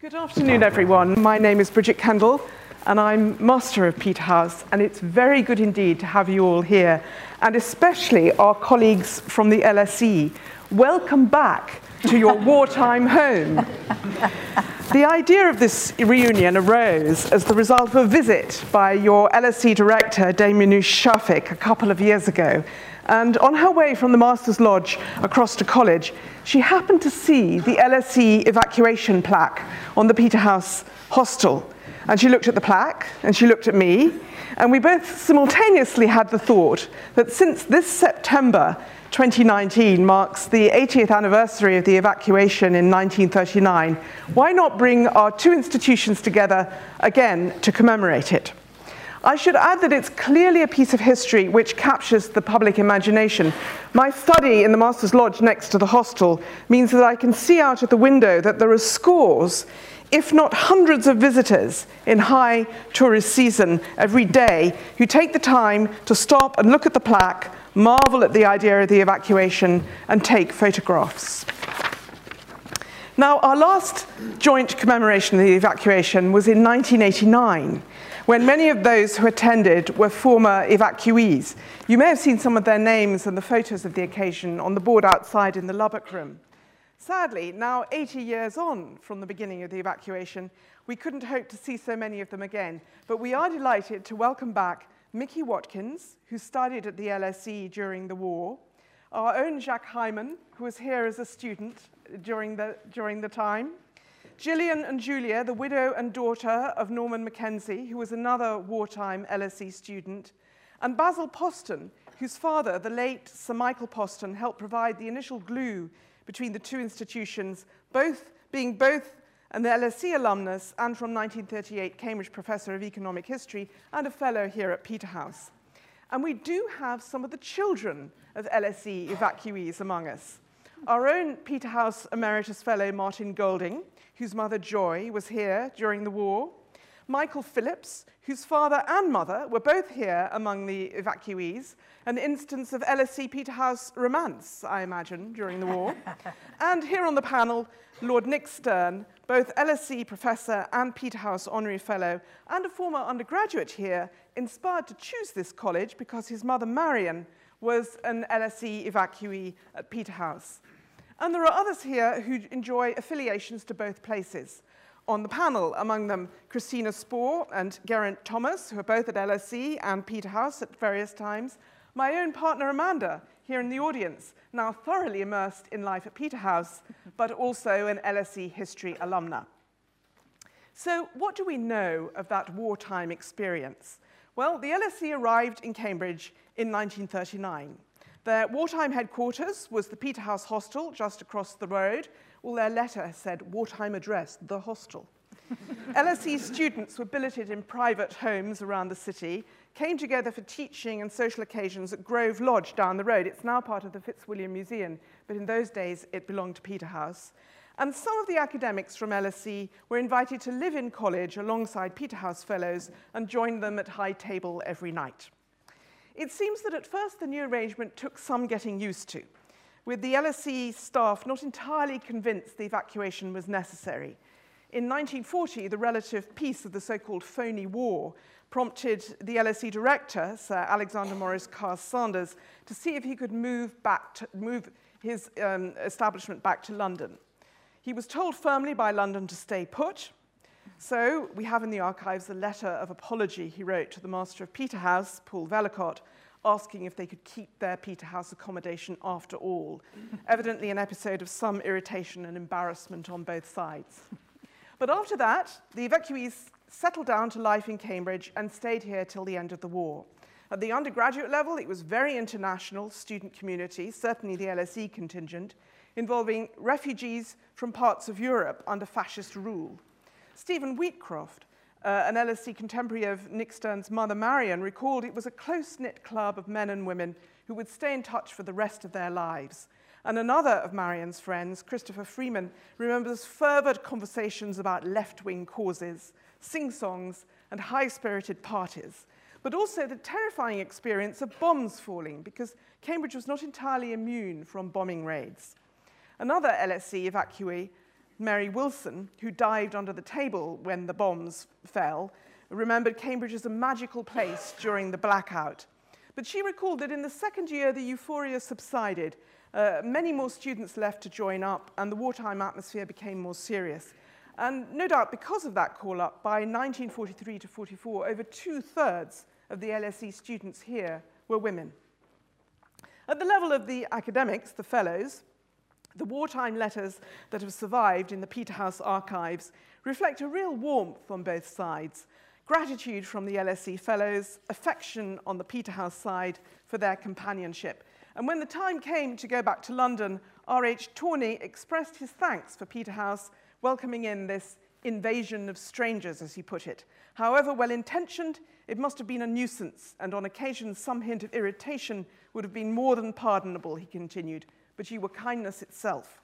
Good afternoon, everyone. My name is Bridget Kendall, and I'm master of Peterhouse, and it's very good indeed to have you all here, and especially our colleagues from the LSE. Welcome back to your wartime home. The idea of this reunion arose as the result of a visit by your LSE director, Dame Minouche Shafik, a couple of years ago. And on her way from the Master's Lodge across to college, she happened to see the LSE evacuation plaque on the Peterhouse hostel. And she looked at the plaque, and she looked at me, and we both simultaneously had the thought that since this September 2019 marks the 80th anniversary of the evacuation in 1939, why not bring our two institutions together again to commemorate it? I should add that it's clearly a piece of history which captures the public imagination. My study in the Master's Lodge next to the hostel means that I can see out of the window that there are scores, if not hundreds of visitors in high tourist season every day who take the time to stop and look at the plaque, marvel at the idea of the evacuation, and take photographs. Now, our last joint commemoration of the evacuation was in 1989, when many of those who attended were former evacuees. You may have seen some of their names and the photos of the occasion on the board outside in the Lubbock Room. Sadly, now 80 years on from the beginning of the evacuation, we couldn't hope to see so many of them again, but we are delighted to welcome back Mickey Watkins, who studied at the LSE during the war, our own Jacques Hyman, who was here as a student during the time, Gillian and Julia, the widow and daughter of Norman Mackenzie, who was another wartime LSE student, and Basil Poston, whose father, the late Sir Michael Poston, helped provide the initial glue between the two institutions, being both an LSE alumnus and from 1938 Cambridge Professor of Economic History and a fellow here at Peterhouse. And we do have some of the children of LSE evacuees among us. Our own Peterhouse Emeritus Fellow Martin Golding, whose mother Joy was here during the war, Michael Phillips, whose father and mother were both here among the evacuees, an instance of LSE Peterhouse romance, I imagine, during the war. And here on the panel, Lord Nick Stern, both LSE professor and Peterhouse honorary fellow, and a former undergraduate here, inspired to choose this college because his mother, Marion, was an LSE evacuee at Peterhouse. And there are others here who enjoy affiliations to both places. On the panel, among them, Christina Spohr and Geraint Thomas, who are both at LSE and Peterhouse at various times. My own partner, Amanda, here in the audience, now thoroughly immersed in life at Peterhouse, but also an LSE history alumna. So what do we know of that wartime experience? Well, the LSE arrived in Cambridge in 1939. Their wartime headquarters was the Peterhouse Hostel, just across the road. Well, their letter said, wartime address, the hostel. LSE students were billeted in private homes around the city, came together for teaching and social occasions at Grove Lodge down the road. It's now part of the Fitzwilliam Museum, but in those days it belonged to Peterhouse. And some of the academics from LSE were invited to live in college alongside Peterhouse fellows and join them at high table every night. It seems that at first the new arrangement took some getting used to, with the LSE staff not entirely convinced the evacuation was necessary. In 1940, the relative peace of the so-called phony war prompted the LSE director, Sir Alexander Morris Carr Sanders, to see if he could move his establishment back to London. He was told firmly by London to stay put, so we have in the archives a letter of apology he wrote to the master of Peterhouse, Paul Vellacott, asking if they could keep their Peterhouse accommodation after all. Evidently an episode of some irritation and embarrassment on both sides. But after that, the evacuees settled down to life in Cambridge and stayed here till the end of the war. At the undergraduate level, it was very international student community, certainly the LSE contingent, involving refugees from parts of Europe under fascist rule. Stephen Wheatcroft, an LSE contemporary of Nick Stern's mother, Marion, recalled it was a close-knit club of men and women who would stay in touch for the rest of their lives. And another of Marion's friends, Christopher Freeman, remembers fervid conversations about left-wing causes, sing-songs, and high-spirited parties, but also the terrifying experience of bombs falling, because Cambridge was not entirely immune from bombing raids. Another LSE evacuee, Mary Wilson, who dived under the table when the bombs fell, remembered Cambridge as a magical place during the blackout. But she recalled that in the second year, the euphoria subsided. Many more students left to join up, and the wartime atmosphere became more serious. And no doubt because of that call-up, by 1943 to 44, over two-thirds of the LSE students here were women. At the level of the academics, the fellows, the wartime letters that have survived in the Peterhouse archives reflect a real warmth on both sides. Gratitude from the LSE fellows, affection on the Peterhouse side for their companionship. And when the time came to go back to London, R.H. Tawney expressed his thanks for Peterhouse, welcoming in this invasion of strangers, as he put it. However well-intentioned, it must have been a nuisance, and on occasion some hint of irritation would have been more than pardonable, he continued, but you were kindness itself.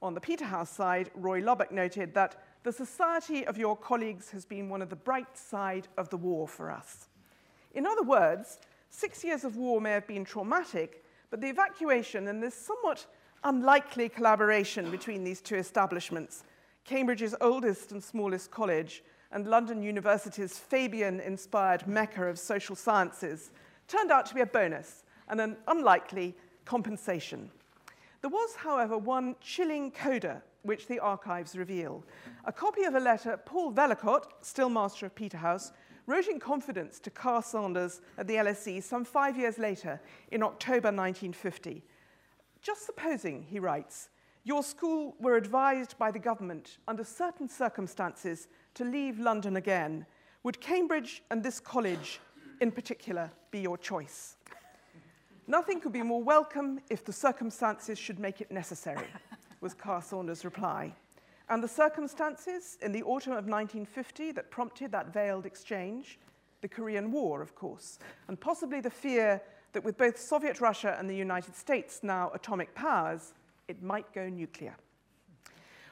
On the Peterhouse side, Roy Lubbock noted that the society of your colleagues has been one of the bright side of the war for us. In other words, 6 years of war may have been traumatic, but the evacuation and this somewhat unlikely collaboration between these two establishments, Cambridge's oldest and smallest college, and London University's Fabian-inspired mecca of social sciences, turned out to be a bonus and an unlikely compensation. There was, however, one chilling coda which the archives reveal. A copy of a letter Paul Vellacott, still master of Peterhouse, wrote in confidence to Carr Sanders at the LSE some 5 years later in October 1950. Just supposing, he writes, your school were advised by the government under certain circumstances to leave London again. Would Cambridge and this college in particular be your choice? Nothing could be more welcome if the circumstances should make it necessary, was Carr Sanders' reply. And the circumstances in the autumn of 1950 that prompted that veiled exchange, the Korean War, of course, and possibly the fear that with both Soviet Russia and the United States now atomic powers, it might go nuclear.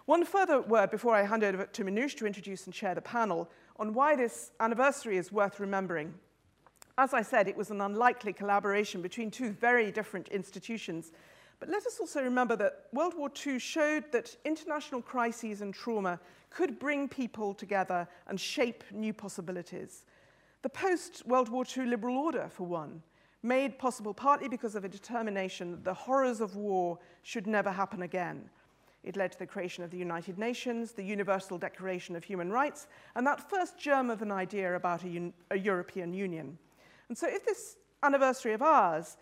One further word before I hand over to Minouche to introduce and chair the panel on why this anniversary is worth remembering. As I said, it was an unlikely collaboration between two very different institutions. But let us also remember that World War II showed that international crises and trauma could bring people together and shape new possibilities. The post-World War II liberal order, for one, made possible partly because of a determination that the horrors of war should never happen again. It led to the creation of the United Nations, the Universal Declaration of Human Rights, and that first germ of an idea about a European Union. And so if this anniversary of ours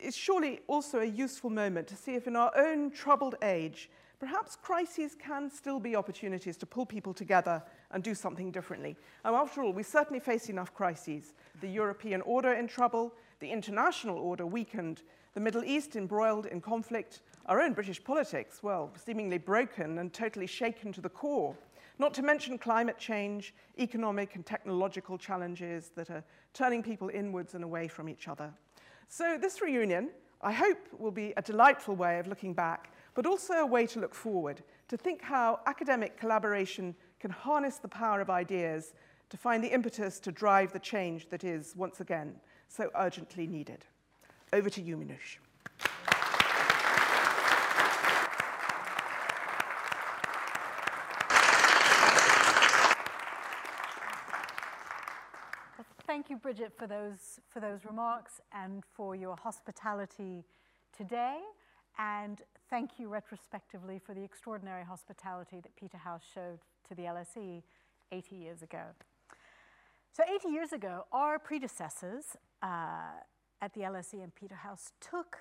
is surely also a useful moment to see if in our own troubled age, perhaps crises can still be opportunities to pull people together and do something differently. And after all, we certainly face enough crises. The European order in trouble, the international order weakened, the Middle East embroiled in conflict, our own British politics, well, seemingly broken and totally shaken to the core. Not to mention climate change, economic and technological challenges that are turning people inwards and away from each other. So this reunion, I hope, will be a delightful way of looking back, but also a way to look forward, to think how academic collaboration can harness the power of ideas to find the impetus to drive the change that is, once again, so urgently needed. Over to you, Minouche. Well, thank you, Bridget, for those remarks and for your hospitality today. And thank you retrospectively for the extraordinary hospitality that Peterhouse showed to the LSE 80 years ago. So 80 years ago, our predecessors at the LSE and Peterhouse took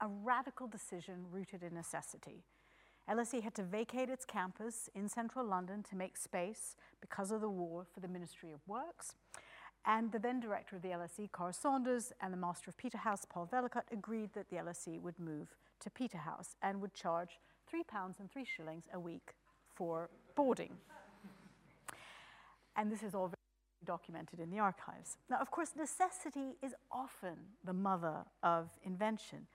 a radical decision rooted in necessity. LSE had to vacate its campus in central London to make space, because of the war, for the Ministry of Works. And the then director of the LSE, Carr Sanders, and the master of Peterhouse, Paul Vellacott, agreed that the LSE would move to Peterhouse and would charge £3 and 3s a week for boarding. And this is all very documented in the archives. Now, of course, necessity is often the mother of invention.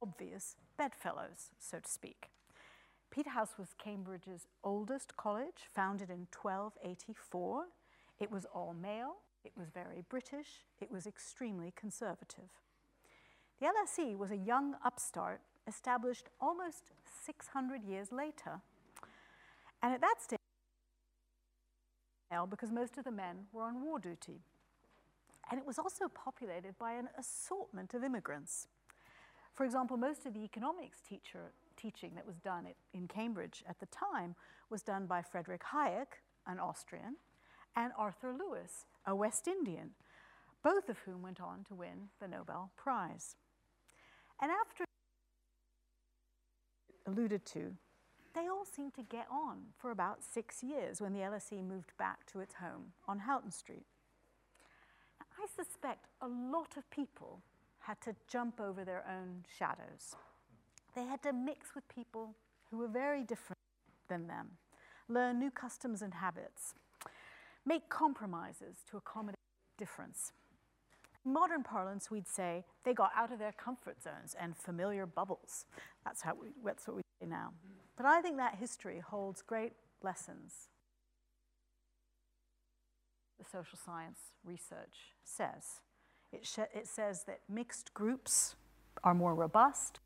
Obvious bedfellows, so to speak. Peterhouse was Cambridge's oldest college, founded in 1284. It was all male, it was very British, it was extremely conservative. The LSE was a young upstart established almost 600 years later. And at that stage, because most of the men were on war duty. And it was also populated by an assortment of immigrants. For example, most of the economics teaching that was done in Cambridge at the time was done by Frederick Hayek, an Austrian, and Arthur Lewis, a West Indian, both of whom went on to win the Nobel Prize. And after alluded to, they all seemed to get on for about 6 years when the LSE moved back to its home on Houghton Street. Now, I suspect a lot of people had to jump over their own shadows. They had to mix with people who were very different than them, learn new customs and habits, make compromises to accommodate difference. In modern parlance, we'd say they got out of their comfort zones and familiar bubbles. That's what we say now. But I think that history holds great lessons, the social science research says. It says that mixed groups are more robust,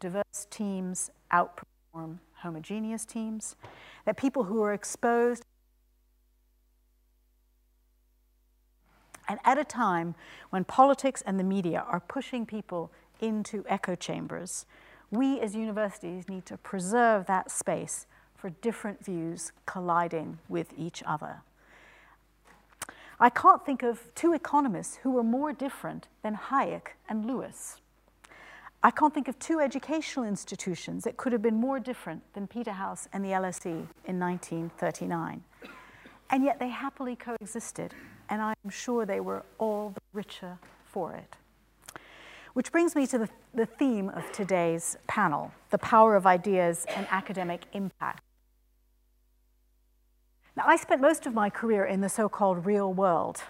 diverse teams outperform homogeneous teams, that people who are exposed, and at a time when politics and the media are pushing people into echo chambers, we as universities need to preserve that space for different views colliding with each other. I can't think of two economists who were more different than Hayek and Lewis. I can't think of two educational institutions that could have been more different than Peterhouse and the LSE in 1939. And yet they happily coexisted, and I'm sure they were all the richer for it. Which brings me to the theme of today's panel, the power of ideas and academic impact. Now, I spent most of my career in the so-called real world,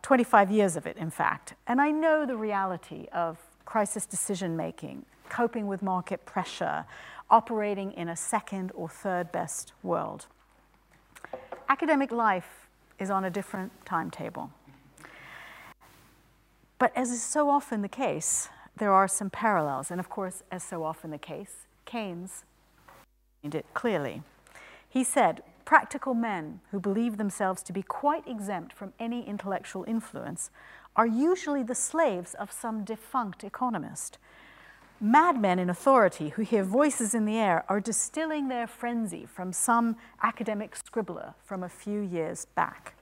25 years of it, in fact, and I know the reality of crisis decision-making, coping with market pressure, operating in a second or third best world. Academic life is on a different timetable. But as is so often the case, there are some parallels. And of course, as so often the case, Keynes made it clearly. He said, practical men who believe themselves to be quite exempt from any intellectual influence are usually the slaves of some defunct economist. Madmen in authority who hear voices in the air are distilling their frenzy from some academic scribbler from a few years back.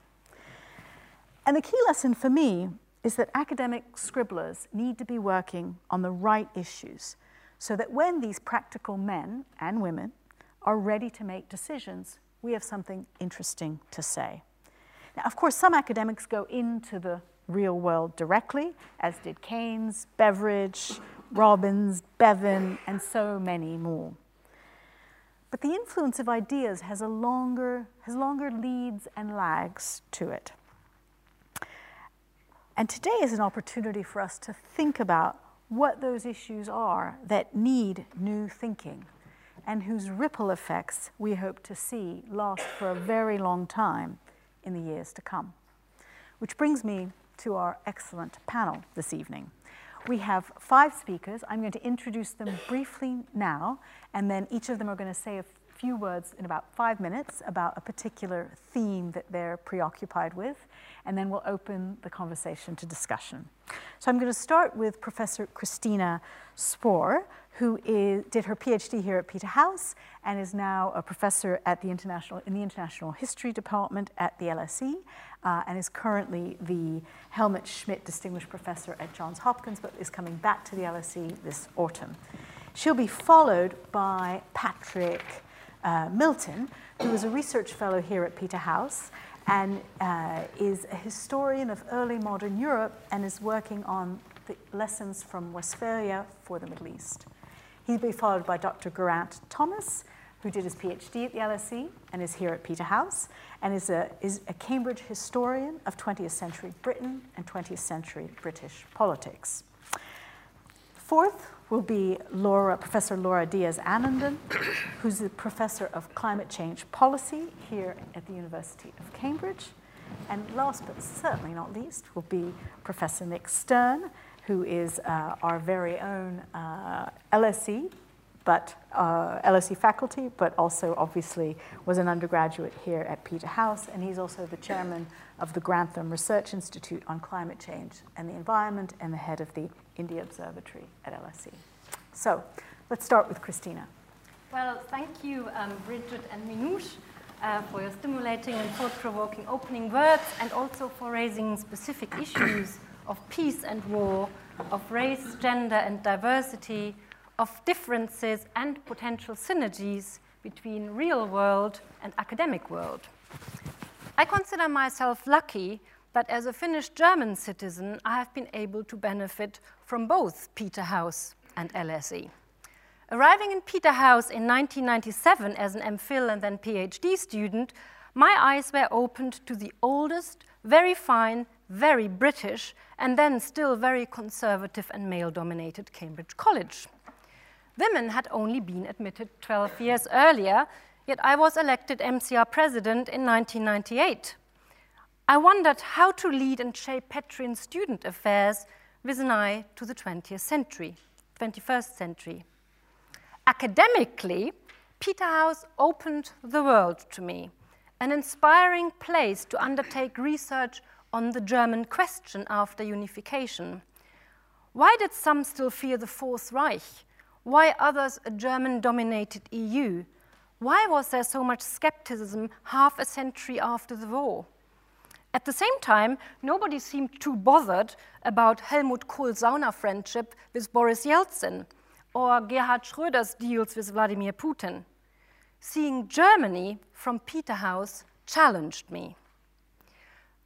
And the key lesson for me is that academic scribblers need to be working on the right issues so that when these practical men and women are ready to make decisions, we have something interesting to say. Now, of course, some academics go into the real world directly, as did Keynes, Beveridge, Robbins, Bevan, and so many more. But the influence of ideas has longer leads and lags to it. And today is an opportunity for us to think about what those issues are that need new thinking and whose ripple effects we hope to see last for a very long time in the years to come. Which brings me to our excellent panel this evening. We have 5 speakers. I'm going to introduce them briefly now, and then each of them are going to say a few words in about 5 minutes about a particular theme that they're preoccupied with, and then we'll open the conversation to discussion. So I'm going to start with Professor Christina Spohr, who did her PhD here at Peterhouse and is now a professor at in the International History Department at the LSE, and is currently the Helmut Schmidt Distinguished Professor at Johns Hopkins, but is coming back to the LSE this autumn. She'll be followed by Patrick Milton, who is a research fellow here at Peterhouse and is a historian of early modern Europe and is working on the lessons from Westphalia for the Middle East. He'll be followed by Dr. Geraint Thomas, who did his PhD at the LSE and is here at Peterhouse and is a Cambridge historian of 20th century Britain and 20th century British politics. Fourth will be Professor Laura Diaz Anadon, who's the Professor of Climate Change Policy here at the University of Cambridge. And last but certainly not least will be Professor Nick Stern, who is our very own LSE, but LSE faculty, but also obviously was an undergraduate here at Peterhouse, and he's also the chairman of the Grantham Research Institute on Climate Change and the Environment and the head of the India Observatory at LSE. So let's start with Christina. Well, thank you, Bridget and Minouche, for your stimulating and thought-provoking opening words, and also for raising specific issues of peace and war, of race, gender, and diversity, of differences and potential synergies between real world and academic world. I consider myself lucky that as a Finnish German citizen, I have been able to benefit from both Peterhouse and LSE. Arriving in Peterhouse in 1997 as an MPhil and then PhD student, my eyes were opened to the oldest, very fine, very British, and then still very conservative and male-dominated Cambridge College. Women had only been admitted 12 years earlier, yet I was elected MCR president in 1998. I wondered how to lead and shape Petrian student affairs with an eye to the 21st century. Academically, Peterhouse opened the world to me, an inspiring place to undertake research on the German question after unification. Why did some still fear the Fourth Reich? Why others a German-dominated EU? Why was there so much skepticism half a century after the war? At the same time, nobody seemed too bothered about Helmut Kohl's sauna friendship with Boris Yeltsin or Gerhard Schröder's deals with Vladimir Putin. Seeing Germany from Peterhouse challenged me.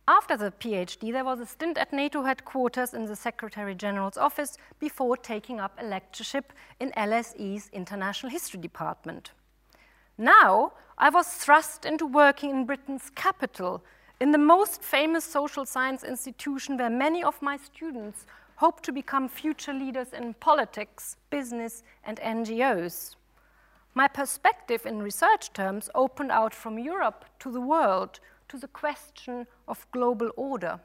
After the PhD, there was a stint at NATO headquarters in the Secretary General's office before taking up a lectureship in LSE's International History Department. Now, I was thrust into working in Britain's capital, in the most famous social science institution where many of my students hope to become future leaders in politics, business, and NGOs. My perspective in research terms opened out from Europe to the world, to the question of global order.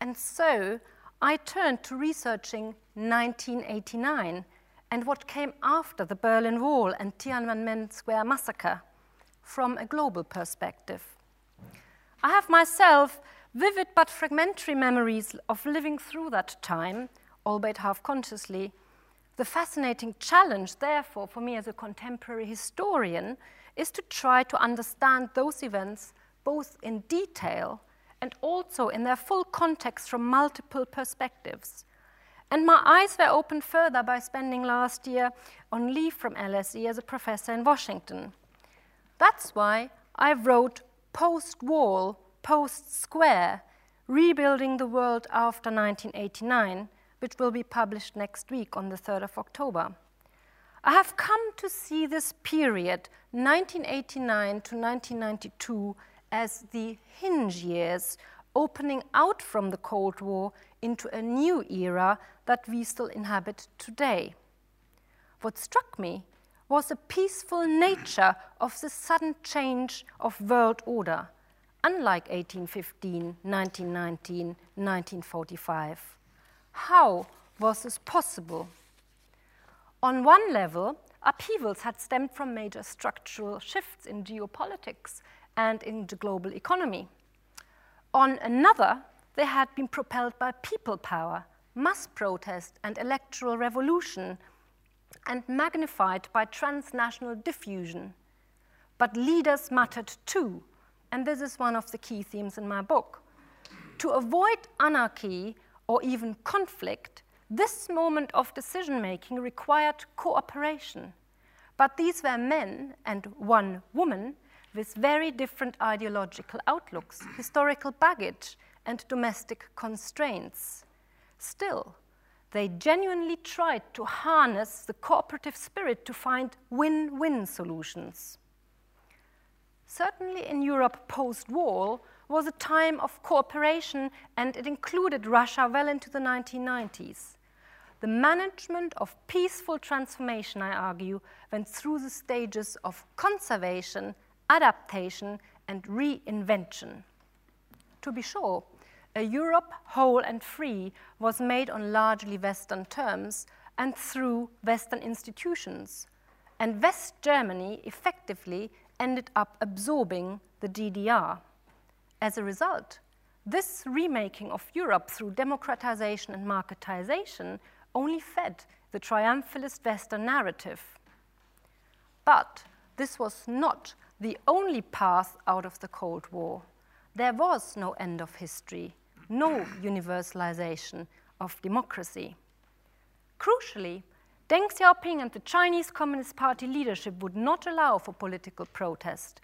And so I turned to researching 1989 and what came after the Berlin Wall and Tiananmen Square massacre from a global perspective. I have myself vivid but fragmentary memories of living through that time, albeit half-consciously. The fascinating challenge, therefore, for me as a contemporary historian is to try to understand those events both in detail and also in their full context from multiple perspectives. And my eyes were opened further by spending last year on leave from LSE as a professor in Washington. That's why I wrote Post-Wall, Post-Square, Rebuilding the World After 1989, which will be published next week on the 3rd of October. I have come to see this period, 1989 to 1992, as the hinge years, opening out from the Cold War into a new era that we still inhabit today. What struck me was the peaceful nature of the sudden change of world order, unlike 1815, 1919, 1945. How was this possible? On one level, upheavals had stemmed from major structural shifts in geopolitics and in the global economy. On another, they had been propelled by people power, mass protest and electoral revolution, and magnified by transnational diffusion. But leaders mattered too, and this is one of the key themes in my book. To avoid anarchy or even conflict, this moment of decision-making required cooperation. But these were men and one woman with very different ideological outlooks, historical baggage, and domestic constraints. Still, they genuinely tried to harness the cooperative spirit to find win-win solutions. Certainly in Europe post-war was a time of cooperation, and it included Russia well into the 1990s. The management of peaceful transformation, I argue, went through the stages of conservation, adaptation, and reinvention. To be sure, A Europe whole and free was made on largely Western terms and through Western institutions, and West Germany effectively ended up absorbing the DDR. As a result, this remaking of Europe through democratization and marketization only fed the triumphalist Western narrative. But this was not the only path out of the Cold War. There was no end of history, no universalization of democracy. Crucially, Deng Xiaoping and the Chinese Communist Party leadership would not allow for political protest.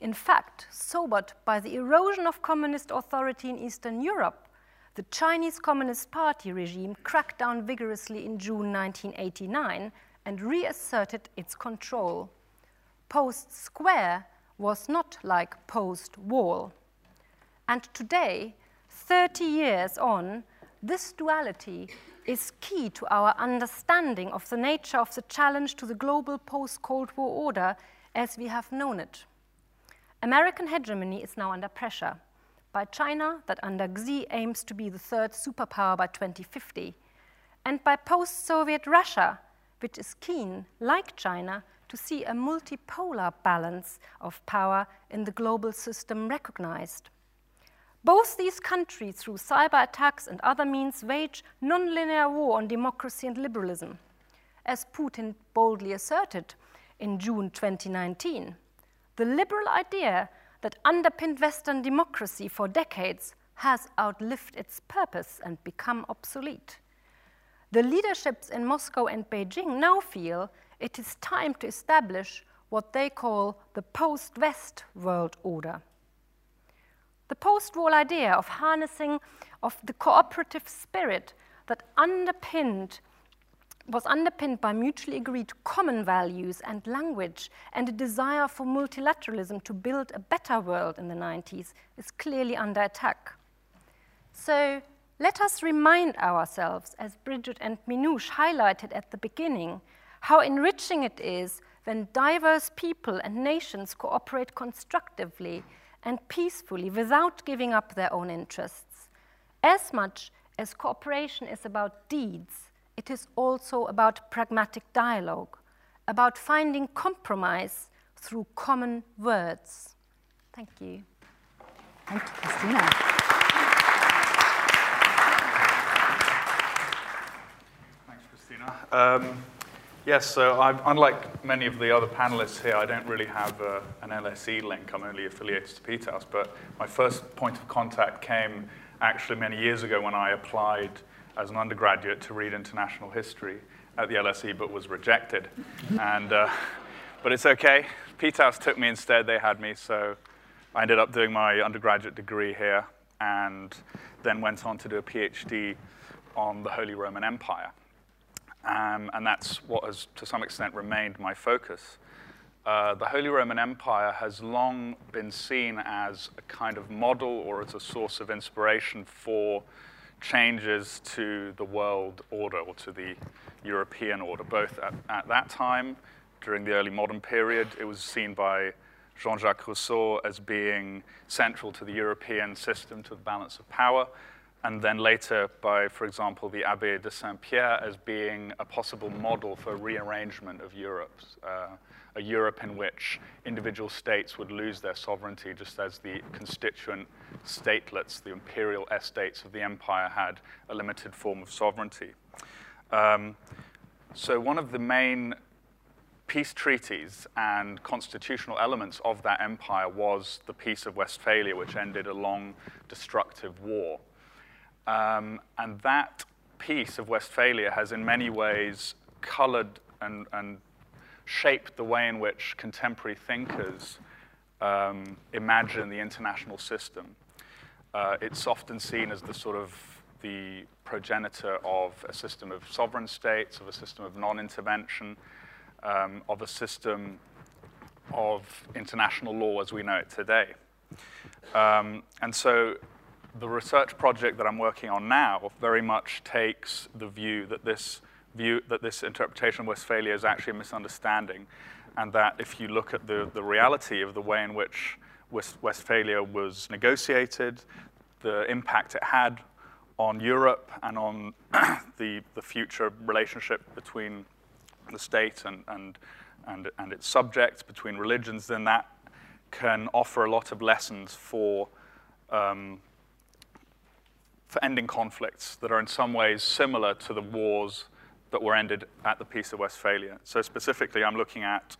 In fact, sobered by the erosion of communist authority in Eastern Europe, the Chinese Communist Party regime cracked down vigorously in June 1989 and reasserted its control. Post-Square was not like post-Wall. And today, 30 years on, this duality is key to our understanding of the nature of the challenge to the global post-Cold War order as we have known it. American hegemony is now under pressure by China, that under Xi aims to be the third superpower by 2050, and by post-Soviet Russia, which is keen, like China, to see a multipolar balance of power in the global system recognized. Both these countries, through cyber attacks and other means, wage nonlinear war on democracy and liberalism. As Putin boldly asserted in June 2019, the liberal idea that underpinned Western democracy for decades has outlived its purpose and become obsolete. The leaderships in Moscow and Beijing now feel it is time to establish what they call the post-West world order. The post-war idea of harnessing of the cooperative spirit that was underpinned by mutually agreed common values and language and a desire for multilateralism to build a better world in the 90s is clearly under attack. So let us remind ourselves, as Bridget and Minouche highlighted at the beginning, how enriching it is when diverse people and nations cooperate constructively and peacefully without giving up their own interests. As much as cooperation is about deeds, it is also about pragmatic dialogue, about finding compromise through common words. Thank you. Thank you, Christina. Thanks, Christina. Yes, so unlike many of the other panelists here, I don't really have an LSE link. I'm only affiliated to Peterhouse, but my first point of contact came actually many years ago when I applied as an undergraduate to read international history at the LSE, but was rejected. And, but it's okay. Peterhouse took me instead. They had me, so I ended up doing my undergraduate degree here and then went on to do a PhD on the Holy Roman Empire. And that's what has, to some extent, remained my focus. The Holy Roman Empire has long been seen as a kind of model or as a source of inspiration for changes to the world order or to the European order, both at that time, during the early modern period. It was seen by Jean-Jacques Rousseau as being central to the European system, to the balance of power. And then later by, for example, the Abbé de Saint-Pierre as being a possible model for rearrangement of Europe, a Europe in which individual states would lose their sovereignty just as the constituent statelets, the imperial estates of the empire, had a limited form of sovereignty. So one of the main peace treaties and constitutional elements of that empire was the Peace of Westphalia, which ended a long, destructive war. And that Peace of Westphalia has in many ways colored and shaped the way in which contemporary thinkers imagine the international system. It's often seen as the sort of the progenitor of a system of sovereign states, of a system of non-intervention, of a system of international law as we know it today. And so the research project that I'm working on now very much takes the view that this interpretation of Westphalia is actually a misunderstanding, and that if you look at the reality of the way in which Westphalia was negotiated, the impact it had on Europe and on the future relationship between the state and its subjects, between religions, then that can offer a lot of lessons for ending conflicts that are in some ways similar to the wars that were ended at the Peace of Westphalia. So specifically, I'm looking at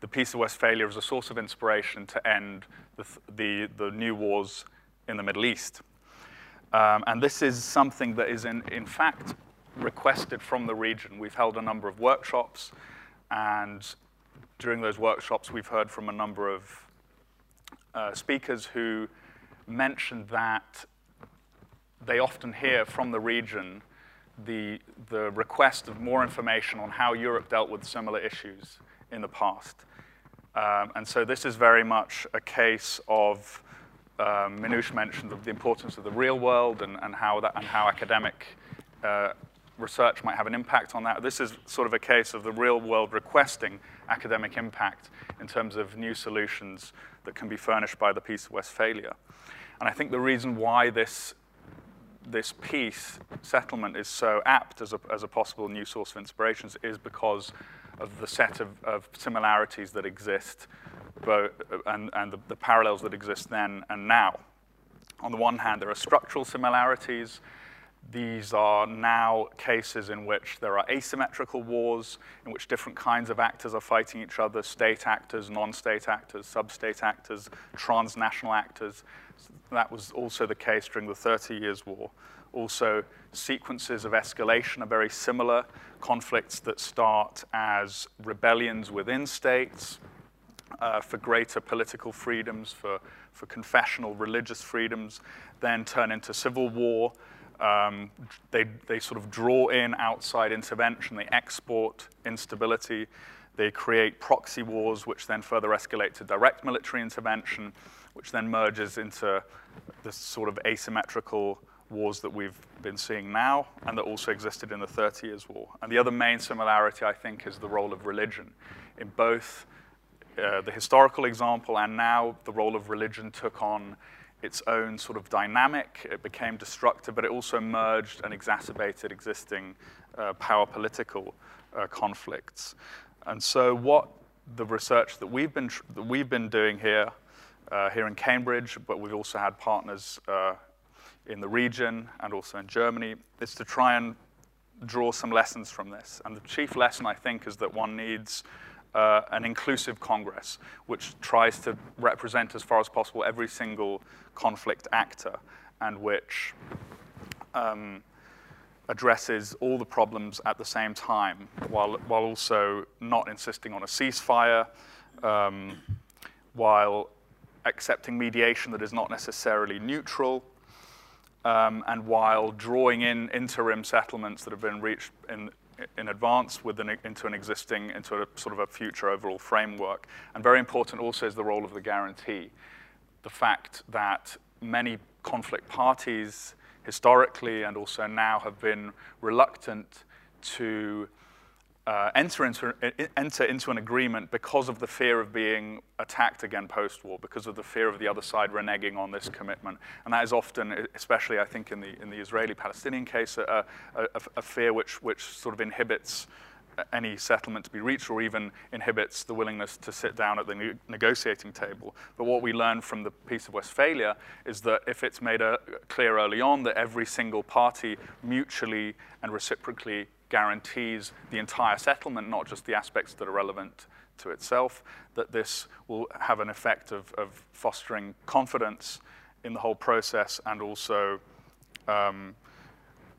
the Peace of Westphalia as a source of inspiration to end the new wars in the Middle East. And this is something that is, in fact, requested from the region. We've held a number of workshops, and during those workshops, we've heard from a number of speakers who mentioned that they often hear from the region the request of more information on how Europe dealt with similar issues in the past. And so this is very much a case of, Minouche mentioned the importance of the real world and how academic research might have an impact on that. This is sort of a case of the real world requesting academic impact in terms of new solutions that can be furnished by the Peace of Westphalia. And I think the reason why this peace settlement is so apt as a possible new source of inspirations is because of the set of similarities that exist and the parallels that exist then and now. On the one hand, there are structural similarities. These are now cases in which there are asymmetrical wars, in which different kinds of actors are fighting each other, state actors, non-state actors, sub-state actors, transnational actors. That was also the case during the 30 Years' War. Also, sequences of escalation are very similar. Conflicts that start as rebellions within states for greater political freedoms, for confessional religious freedoms, then turn into civil war. They sort of draw in outside intervention. They export instability. They create proxy wars, which then further escalate to direct military intervention, which then merges into this sort of asymmetrical wars that we've been seeing now and that also existed in the 30 Years' War. And the other main similarity, I think, is the role of religion. In both the historical example and now, the role of religion took on its own sort of dynamic. It became destructive, but it also merged and exacerbated existing power political conflicts. And so what the research that we've been doing here in Cambridge, but we've also had partners in the region and also in Germany, is to try and draw some lessons from this. And the chief lesson, I think, is that one needs an inclusive Congress, which tries to represent as far as possible every single conflict actor, and which addresses all the problems at the same time, while also not insisting on a ceasefire, while accepting mediation that is not necessarily neutral, and while drawing in interim settlements that have been reached in advance into a sort of a future overall framework. And very important also is the role of the guarantee. The fact that many conflict parties historically and also now have been reluctant to enter into an agreement because of the fear of being attacked again post-war, because of the fear of the other side reneging on this commitment. And that is often, especially I think in the Israeli-Palestinian case, a fear which sort of inhibits any settlement to be reached or even inhibits the willingness to sit down at the negotiating table. But what we learned from the Peace of Westphalia is that if it's made clear early on that every single party mutually and reciprocally guarantees the entire settlement, not just the aspects that are relevant to itself, that this will have an effect of fostering confidence in the whole process and also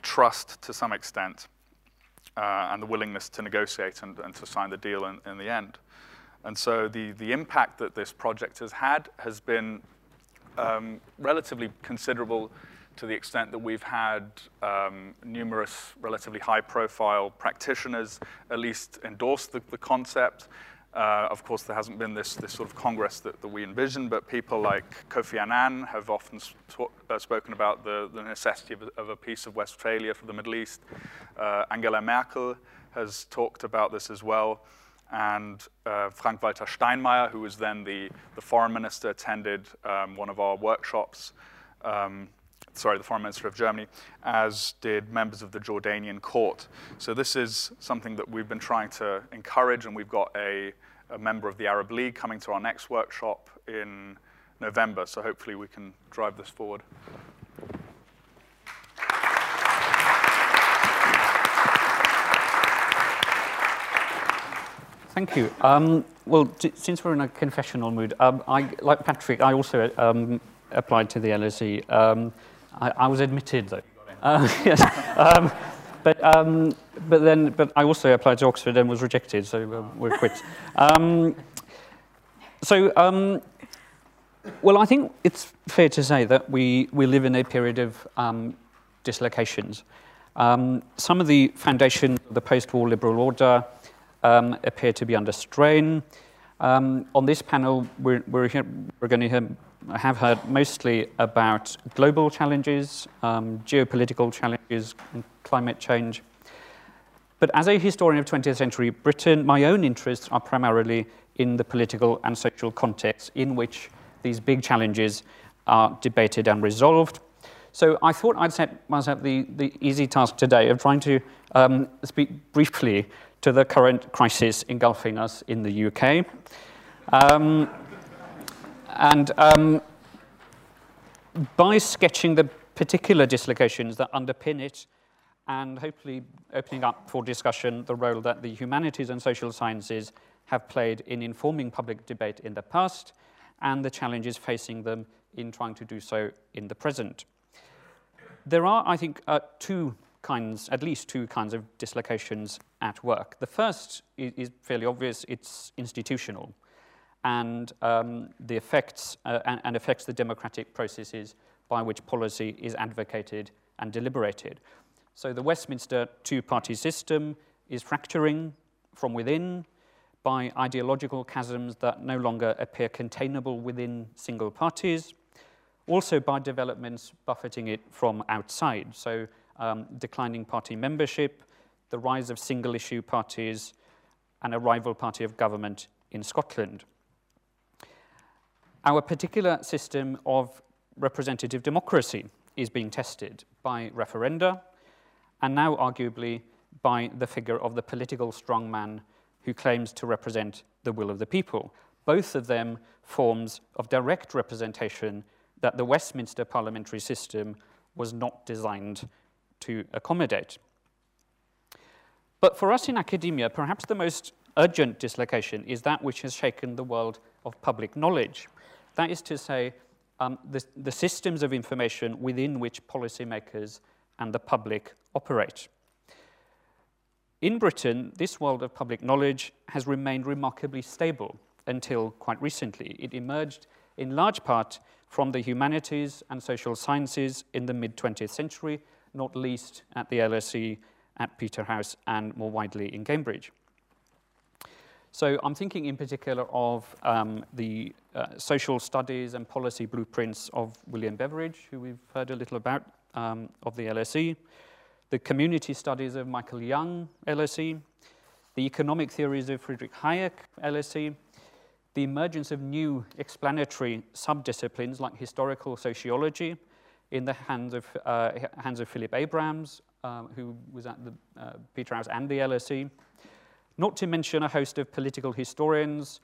trust to some extent, and the willingness to negotiate and to sign the deal in the end. And so the impact that this project has had has been relatively considerable, to the extent that we've had numerous relatively high-profile practitioners at least endorse the concept. Of course, there hasn't been this sort of Congress that we envisioned, but people like Kofi Annan have often spoken about the necessity of a Peace of Westphalia for the Middle East. Angela Merkel has talked about this as well. And Frank-Walter Steinmeier, who was then the foreign minister, attended one of our workshops the Foreign Minister of Germany, as did members of the Jordanian court. So this is something that we've been trying to encourage, and we've got a member of the Arab League coming to our next workshop in November, so hopefully we can drive this forward. Thank you. Well, since we're in a confessional mood, like Patrick, I also applied to the LSE. I was admitted, though. Yes. But I also applied to Oxford and was rejected, so we're quits. Well, I think it's fair to say that we live in a period of dislocations. Some of the foundations of the post-war liberal order appear to be under strain. On this panel, we're going to have heard mostly about global challenges, geopolitical challenges, and climate change. But as a historian of 20th century Britain, my own interests are primarily in the political and social context in which these big challenges are debated and resolved. So I thought I'd set myself the easy task today of trying to speak briefly to the current crisis engulfing us in the UK. By sketching the particular dislocations that underpin it, and hopefully opening up for discussion the role that the humanities and social sciences have played in informing public debate in the past, and the challenges facing them in trying to do so in the present. There are, I think, at least two kinds of dislocations at work. The first is fairly obvious. It's institutional, and affects the democratic processes by which policy is advocated and deliberated. So the Westminster two-party system is fracturing from within by ideological chasms that no longer appear containable within single parties, also by developments buffeting it from outside. So declining party membership, the rise of single-issue parties, and a rival party of government in Scotland. Our particular system of representative democracy is being tested by referenda, and now arguably by the figure of the political strongman who claims to represent the will of the people. Both of them forms of direct representation that the Westminster parliamentary system was not designed to accommodate. But for us in academia, perhaps the most urgent dislocation is that which has shaken the world of public knowledge. That is to say, the systems of information within which policymakers and the public operate. In Britain, this world of public knowledge has remained remarkably stable until quite recently. It emerged in large part from the humanities and social sciences in the mid-20th century, not least at the LSE, at Peterhouse, and more widely in Cambridge. So I'm thinking in particular of the social studies and policy blueprints of William Beveridge, who we've heard a little about, of the LSE, the community studies of Michael Young, LSE, the economic theories of Frederick Hayek, LSE, the emergence of new explanatory subdisciplines like historical sociology, in the hands of Philip Abrams, who was at the Peterhouse and the LSE, not to mention a host of political historians,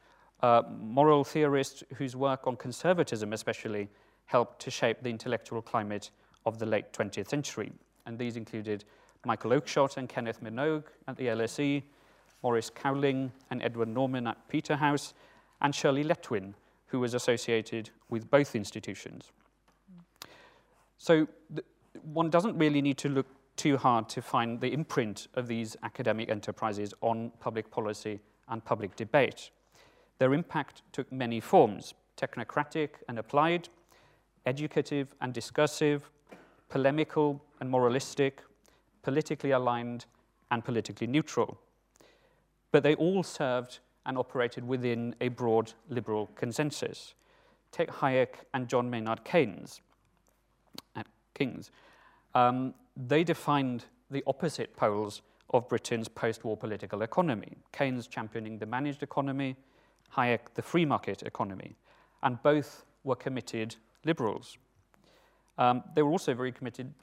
moral theorists whose work on conservatism especially helped to shape the intellectual climate of the late 20th century. And these included Michael Oakeshott and Kenneth Minogue at the LSE, Maurice Cowling and Edward Norman at Peterhouse, and Shirley Letwin, who was associated with both institutions. So one doesn't really need to look too hard to find the imprint of these academic enterprises on public policy and public debate. Their impact took many forms: technocratic and applied, educative and discursive, polemical and moralistic, politically aligned and politically neutral. But they all served and operated within a broad liberal consensus. Take Hayek and John Maynard Keynes. They defined the opposite poles of Britain's post-war political economy, Keynes championing the managed economy, Hayek the free market economy, and both were committed liberals. They were also very committed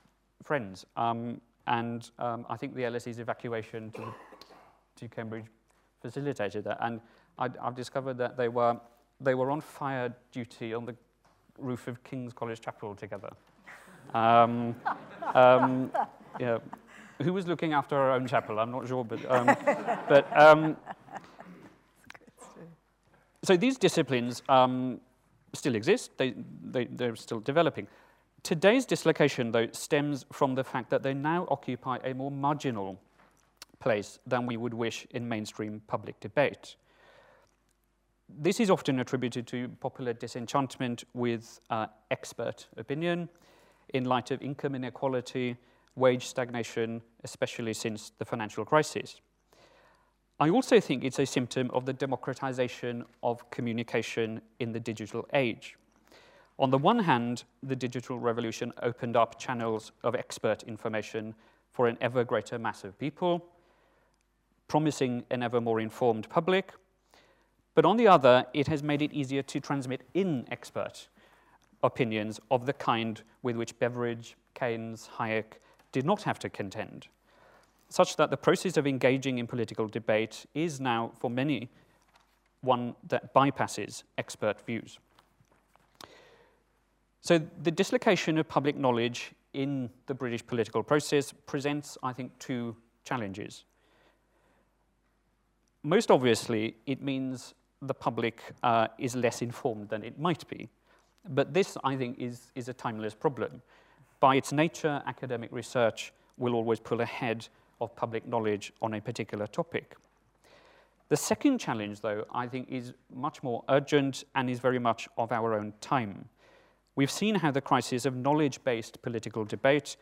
friends, and I think the LSE's evacuation to Cambridge facilitated that. And I've discovered that they were on fire duty on the roof of King's College Chapel together. Yeah. Who was looking after our own chapel? I'm not sure, but so these disciplines still exist. They're still developing. Today's dislocation, though, stems from the fact that they now occupy a more marginal place than we would wish in mainstream public debate. This is often attributed to popular disenchantment with expert opinion in light of income inequality, wage stagnation, especially since the financial crisis. I also think it's a symptom of the democratization of communication in the digital age. On the one hand, the digital revolution opened up channels of expert information for an ever greater mass of people, promising an ever more informed public. But on the other, it has made it easier to transmit in-expert opinions of the kind with which Beveridge, Keynes, Hayek did not have to contend, such that the process of engaging in political debate is now, for many, one that bypasses expert views. So the dislocation of public knowledge in the British political process presents, I think, two challenges. Most obviously, it means the public is less informed than it might be. But this, I think, is a timeless problem. By its nature, academic research will always pull ahead of public knowledge on a particular topic. The second challenge, though, I think is much more urgent and is very much of our own time. We've seen how the crisis of knowledge-based political debate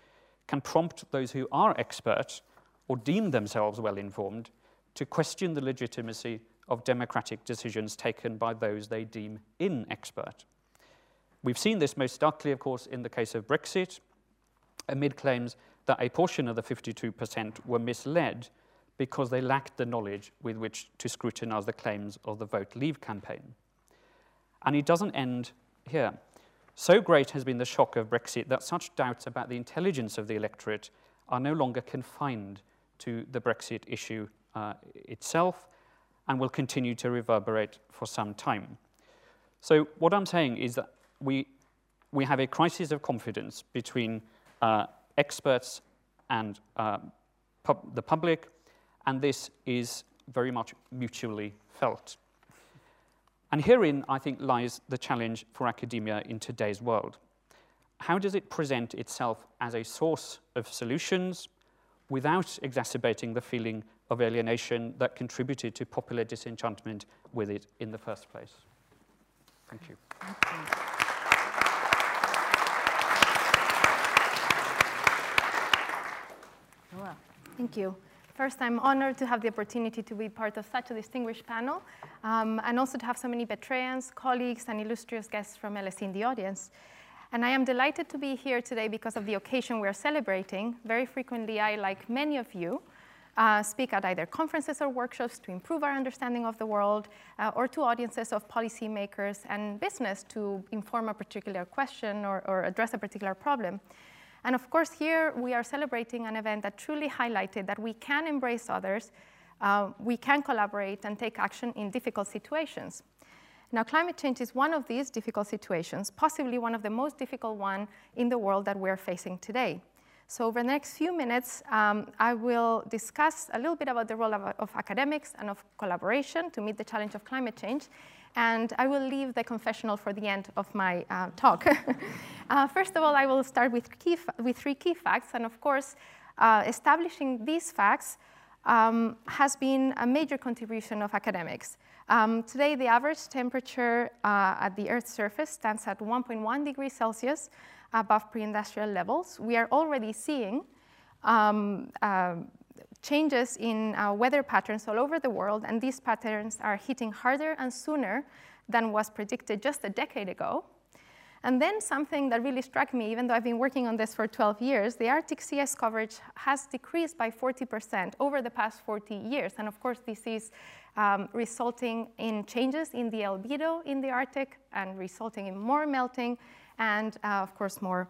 can prompt those who are expert or deem themselves well-informed to question the legitimacy of democratic decisions taken by those they deem inexpert. We've seen this most starkly, of course, in the case of Brexit, amid claims that a portion of the 52% were misled because they lacked the knowledge with which to scrutinize the claims of the Vote Leave campaign. And it doesn't end here. So great has been the shock of Brexit that such doubts about the intelligence of the electorate are no longer confined to the Brexit issue itself and will continue to reverberate for some time. So what I'm saying is that we have a crisis of confidence between experts and the public, and this is very much mutually felt. And herein, I think, lies the challenge for academia in today's world. How does it present itself as a source of solutions without exacerbating the feeling of alienation that contributed to popular disenchantment with it in the first place? Thank you. Thank you. Thank you. First, I'm honored to have the opportunity to be part of such a distinguished panel, and also to have so many veterans, colleagues, and illustrious guests from LSE in the audience. And I am delighted to be here today because of the occasion we are celebrating. Very frequently, I, like many of you, speak at either conferences or workshops to improve our understanding of the world, or to audiences of policymakers and business to inform a particular question or address a particular problem. And of course, here we are celebrating an event that truly highlighted that we can embrace others, we can collaborate and take action in difficult situations. Now, climate change is one of these difficult situations, possibly one of the most difficult ones in the world that we're facing today. So over the next few minutes, I will discuss a little bit about the role of academics and of collaboration to meet the challenge of climate change. And I will leave the confessional for the end of my talk. First of all, I will start with three key facts. And of course, establishing these facts has been a major contribution of academics. Today, the average temperature at the Earth's surface stands at 1.1 degrees Celsius above pre-industrial levels. We are already seeing changes in weather patterns all over the world, and these patterns are hitting harder and sooner than was predicted just a decade ago. And then something that really struck me, even though I've been working on this for 12 years, the Arctic CS coverage has decreased by 40% over the past 40 years. And of course, this is resulting in changes in the albedo in the Arctic and resulting in more melting and, of course, more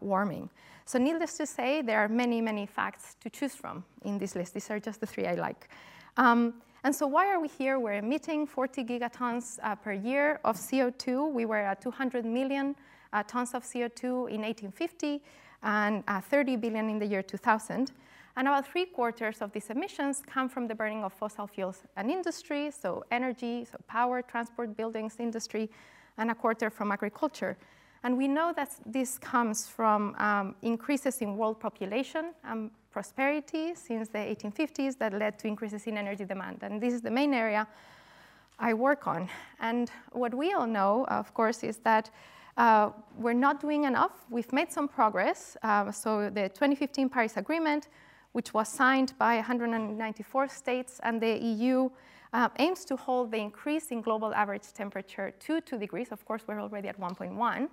warming. So needless to say, there are many, many facts to choose from in this list. These are just the three I like. And so why are we here? We're emitting 40 gigatons per year of CO2. We were at 200 million tons of CO2 in 1850 and 30 billion in the year 2000. And about 3/4 of these emissions come from the burning of fossil fuels and industry, so energy, so power, transport, buildings, industry, and 1/4 from agriculture. And we know that this comes from increases in world population and prosperity since the 1850s that led to increases in energy demand. And this is the main area I work on. And what we all know, of course, is that we're not doing enough. We've made some progress. So the 2015 Paris Agreement, which was signed by 194 states and the EU, aims to hold the increase in global average temperature to 2 degrees. Of course, we're already at 1.1,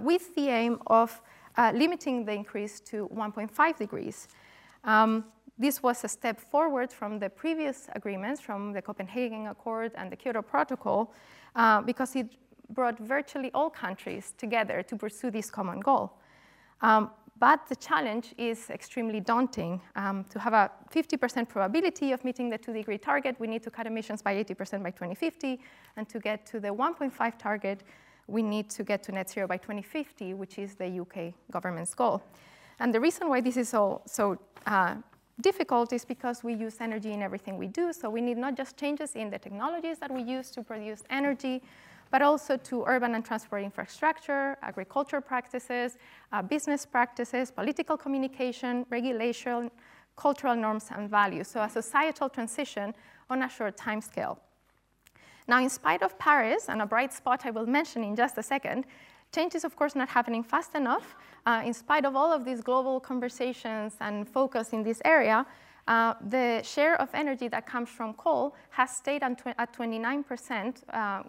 with the aim of limiting the increase to 1.5 degrees. This was a step forward from the previous agreements, from the Copenhagen Accord and the Kyoto Protocol, because it brought virtually all countries together to pursue this common goal. But the challenge is extremely daunting. To have a 50% probability of meeting the 2-degree target, we need to cut emissions by 80% by 2050. And to get to the 1.5 target, we need to get to net zero by 2050, which is the UK government's goal. And the reason why this is so difficult is because we use energy in everything we do. So we need not just changes in the technologies that we use to produce energy, but also to urban and transport infrastructure, agriculture practices, business practices, political communication, regulation, cultural norms and values. So a societal transition on a short time scale. Now, in spite of Paris, and a bright spot I will mention in just a second, change is, of course, not happening fast enough. In spite of all of these global conversations and focus in this area, the share of energy that comes from coal has stayed at 29%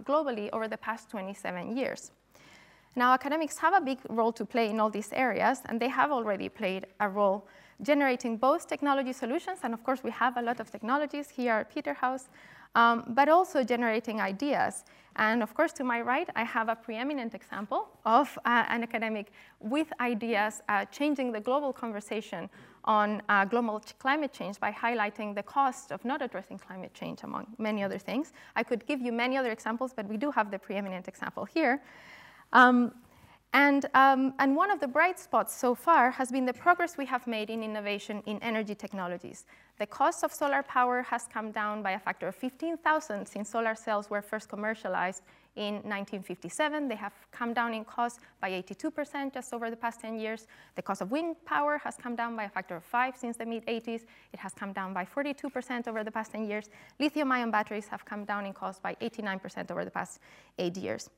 globally over the past 27 years. Now, academics have a big role to play in all these areas, and they have already played a role generating both technology solutions, and of course we have a lot of technologies here at Peterhouse, but also generating ideas. And of course, to my right, I have a preeminent example of an academic with ideas changing the global conversation on global climate change by highlighting the cost of not addressing climate change, among many other things. I could give you many other examples, but we do have the preeminent example here. And one of the bright spots so far has been the progress we have made in innovation in energy technologies. The cost of solar power has come down by a factor of 15,000 since solar cells were first commercialized in 1957. They have come down in cost by 82% just over the past 10 years. The cost of wind power has come down by a factor of 5 since the mid-80s. It has come down by 42% over the past 10 years. Lithium-ion batteries have come down in cost by 89% over the past 8 years.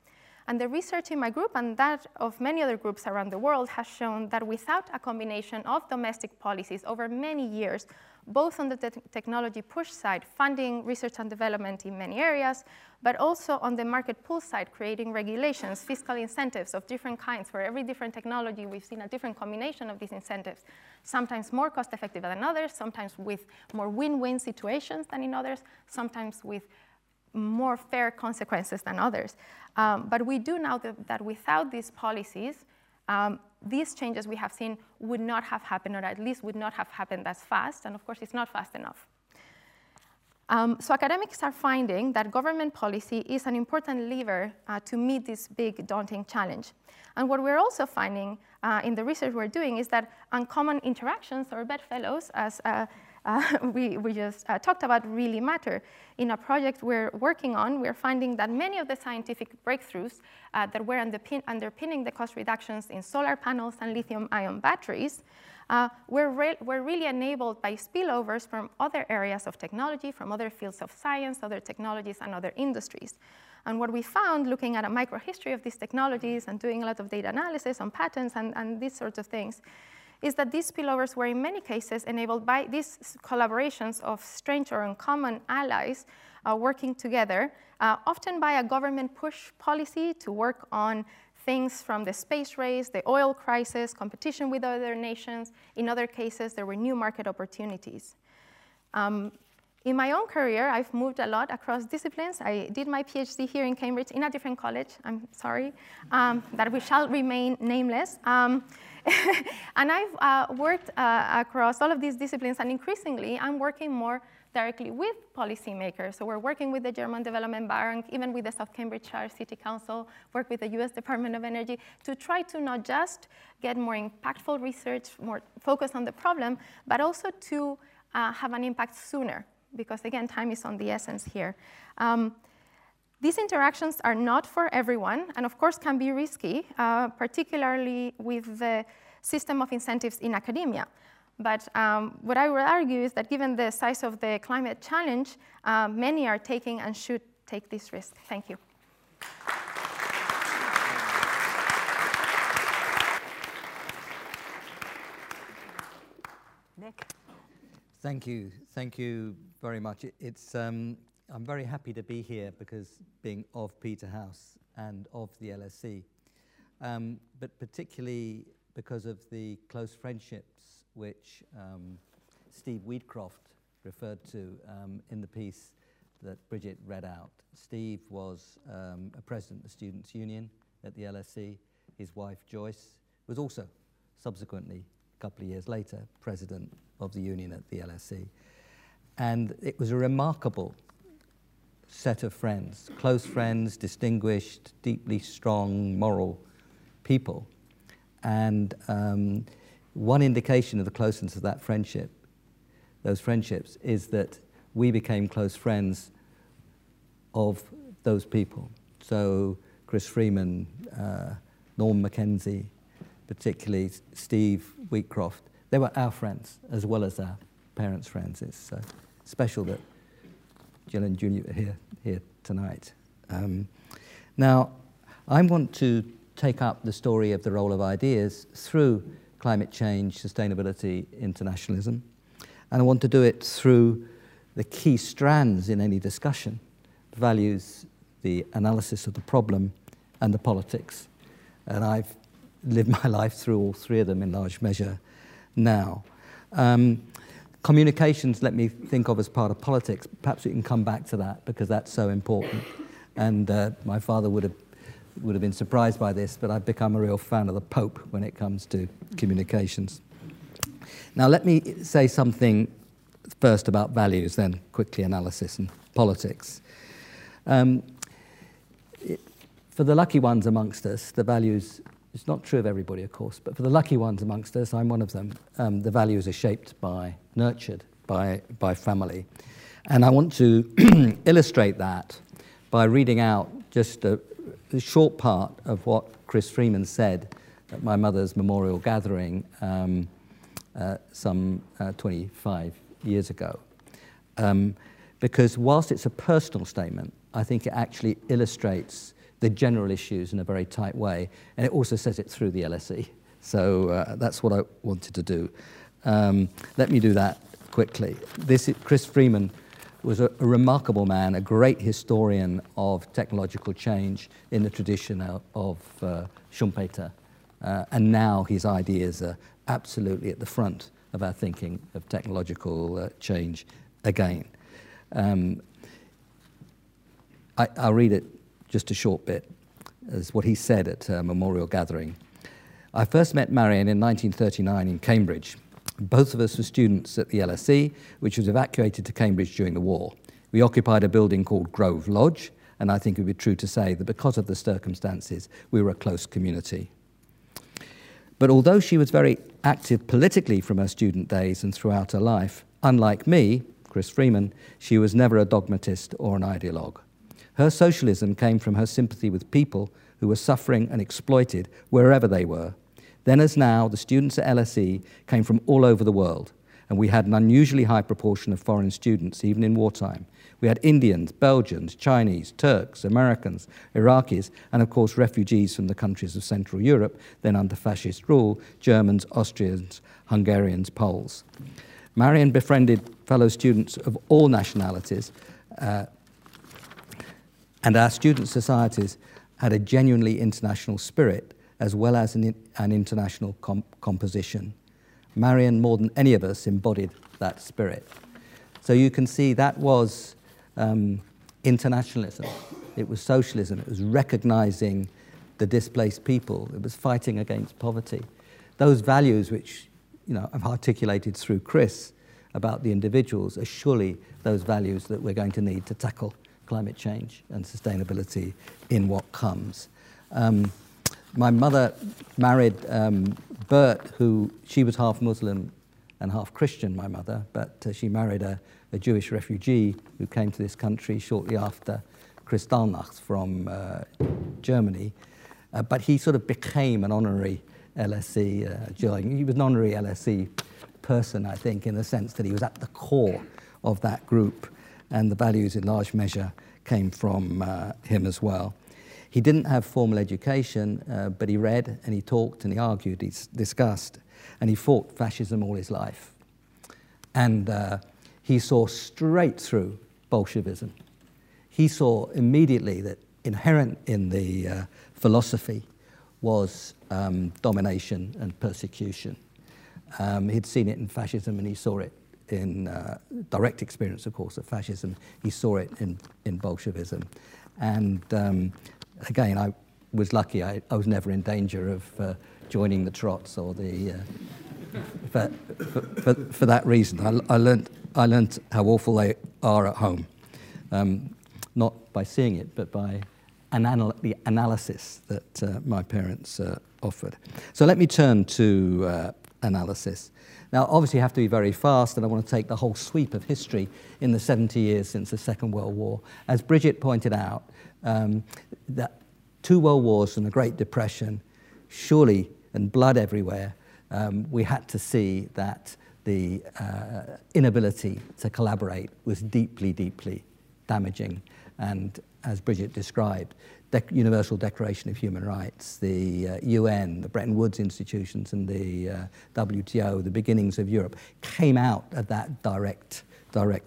And the research in my group and that of many other groups around the world has shown that without a combination of domestic policies over many years, both on the technology push side, funding research and development in many areas, but also on the market pull side, creating regulations, fiscal incentives of different kinds. For every different technology, we've seen a different combination of these incentives, sometimes more cost-effective than others, sometimes with more win-win situations than in others, sometimes with more fair consequences than others. But we do know that without these policies, these changes we have seen would not have happened, or at least would not have happened as fast. And of course, it's not fast enough. So academics are finding that government policy is an important lever to meet this big, daunting challenge. And what we're also finding in the research we're doing is that uncommon interactions, or bedfellows, as we just talked about, really matter. In a project we're working on, we're finding that many of the scientific breakthroughs that were underpinning the cost reductions in solar panels and lithium-ion batteries were really enabled by spillovers from other areas of technology, from other fields of science, other technologies, and other industries. And what we found, looking at a microhistory of these technologies and doing a lot of data analysis on patents and these sorts of things, is that these spillovers were in many cases enabled by these collaborations of strange or uncommon allies working together, often by a government push policy to work on things from the space race, the oil crisis, competition with other nations. In other cases, there were new market opportunities. In my own career, I've moved a lot across disciplines. I did my PhD here in Cambridge in a different college, I'm sorry, that we shall remain nameless. And I've worked across all of these disciplines, and increasingly, I'm working more directly with policymakers. So we're working with the German Development Bank, even with the South Cambridgeshire City Council, work with the US Department of Energy to try to not just get more impactful research, more focus on the problem, but also to have an impact sooner, because again, time is on the essence here. These interactions are not for everyone, and of course can be risky, particularly with the system of incentives in academia. But what I would argue is that given the size of the climate challenge, many are taking and should take this risk. Thank you. Nick. Thank you very much. It's, I'm very happy to be here because being of Peterhouse and of the LSE, but particularly because of the close friendships which Steve Wheatcroft referred to in the piece that Bridget read out. Steve was a president of the Students' Union at the LSE. His wife, Joyce, was also subsequently, a couple of years later, president of the union at the LSE. And it was a remarkable set of friends, close friends, distinguished, deeply strong, moral people. And one indication of the closeness of that friendship, those friendships, is that we became close friends of those people. So Chris Freeman, Norman Mackenzie, particularly Steve Wheatcroft, they were our friends as well as our parents' friends. It's special that Jill and Julia are here tonight. Now, I want to take up the story of the role of ideas through climate change, sustainability, internationalism. And I want to do it through the key strands in any discussion: values, the analysis of the problem, and the politics. And I've lived my life through all three of them in large measure now. Communications, let me think of as part of politics. Perhaps we can come back to that because that's so important. And my father would have been surprised by this, but I've become a real fan of the Pope when it comes to communications. Now, let me say something first about values, then quickly analysis and politics. For the lucky ones amongst us, the values, it's not true of everybody, of course, but for the lucky ones amongst us, I'm one of them, the values are shaped by, nurtured by family. And I want to illustrate that by reading out just a short part of what Chris Freeman said at my mother's memorial gathering some 25 years ago. Because whilst it's a personal statement, I think it actually illustrates the general issues in a very tight way, and it also says it through the LSE. So that's what I wanted to do. Let me do that quickly. This is Chris Freeman. Was a remarkable man, a great historian of technological change in the tradition of Schumpeter. And now his ideas are absolutely at the front of our thinking of technological change again. I'll read it just a short bit as what he said at a memorial gathering. I first met Marion in 1939 in Cambridge. Both of us were students at the LSE, which was evacuated to Cambridge during the war. We occupied a building called Grove Lodge, and I think it would be true to say that because of the circumstances, we were a close community. But although she was very active politically from her student days and throughout her life, unlike me, Chris Freeman, she was never a dogmatist or an ideologue. Her socialism came from her sympathy with people who were suffering and exploited wherever they were. Then as now, the students at LSE came from all over the world, and we had an unusually high proportion of foreign students, even in wartime. We had Indians, Belgians, Chinese, Turks, Americans, Iraqis, and of course refugees from the countries of Central Europe, then under fascist rule, Germans, Austrians, Hungarians, Poles. Marion befriended fellow students of all nationalities, and our student societies had a genuinely international spirit, as well as an international composition. Marion, more than any of us, embodied that spirit. So you can see that was internationalism. It was socialism. It was recognizing the displaced people. It was fighting against poverty. Those values which, you know, I've articulated through Chris about the individuals are surely those values that we're going to need to tackle climate change and sustainability in what comes. My mother married Bert, who, she was half Muslim and half Christian, my mother, but she married a Jewish refugee who came to this country shortly after Kristallnacht from Germany. But he sort of became an honorary LSE, he was an honorary LSE person, I think, in the sense that he was at the core of that group, and the values in large measure came from him as well. He didn't have formal education, but he read and he talked and he argued, he discussed, and he fought fascism all his life. And he saw straight through Bolshevism. He saw immediately that inherent in the philosophy was domination and persecution. He'd seen it in fascism, and he saw it in direct experience, of course, of fascism. He saw it in Bolshevism. And again, I was lucky. I was never in danger of joining the trots or the... for that reason. I learnt how awful they are at home. Not by seeing it, but by the analysis that my parents offered. So let me turn to analysis. Now, obviously, you have to be very fast, and I want to take the whole sweep of history in the 70 years since the Second World War. As Bridget pointed out, that two world wars and the Great Depression, surely, and blood everywhere, we had to see that the inability to collaborate was deeply, deeply damaging. And as Bridget described, the Universal Declaration of Human Rights, the UN, the Bretton Woods institutions, and the WTO, the beginnings of Europe, came out of that direct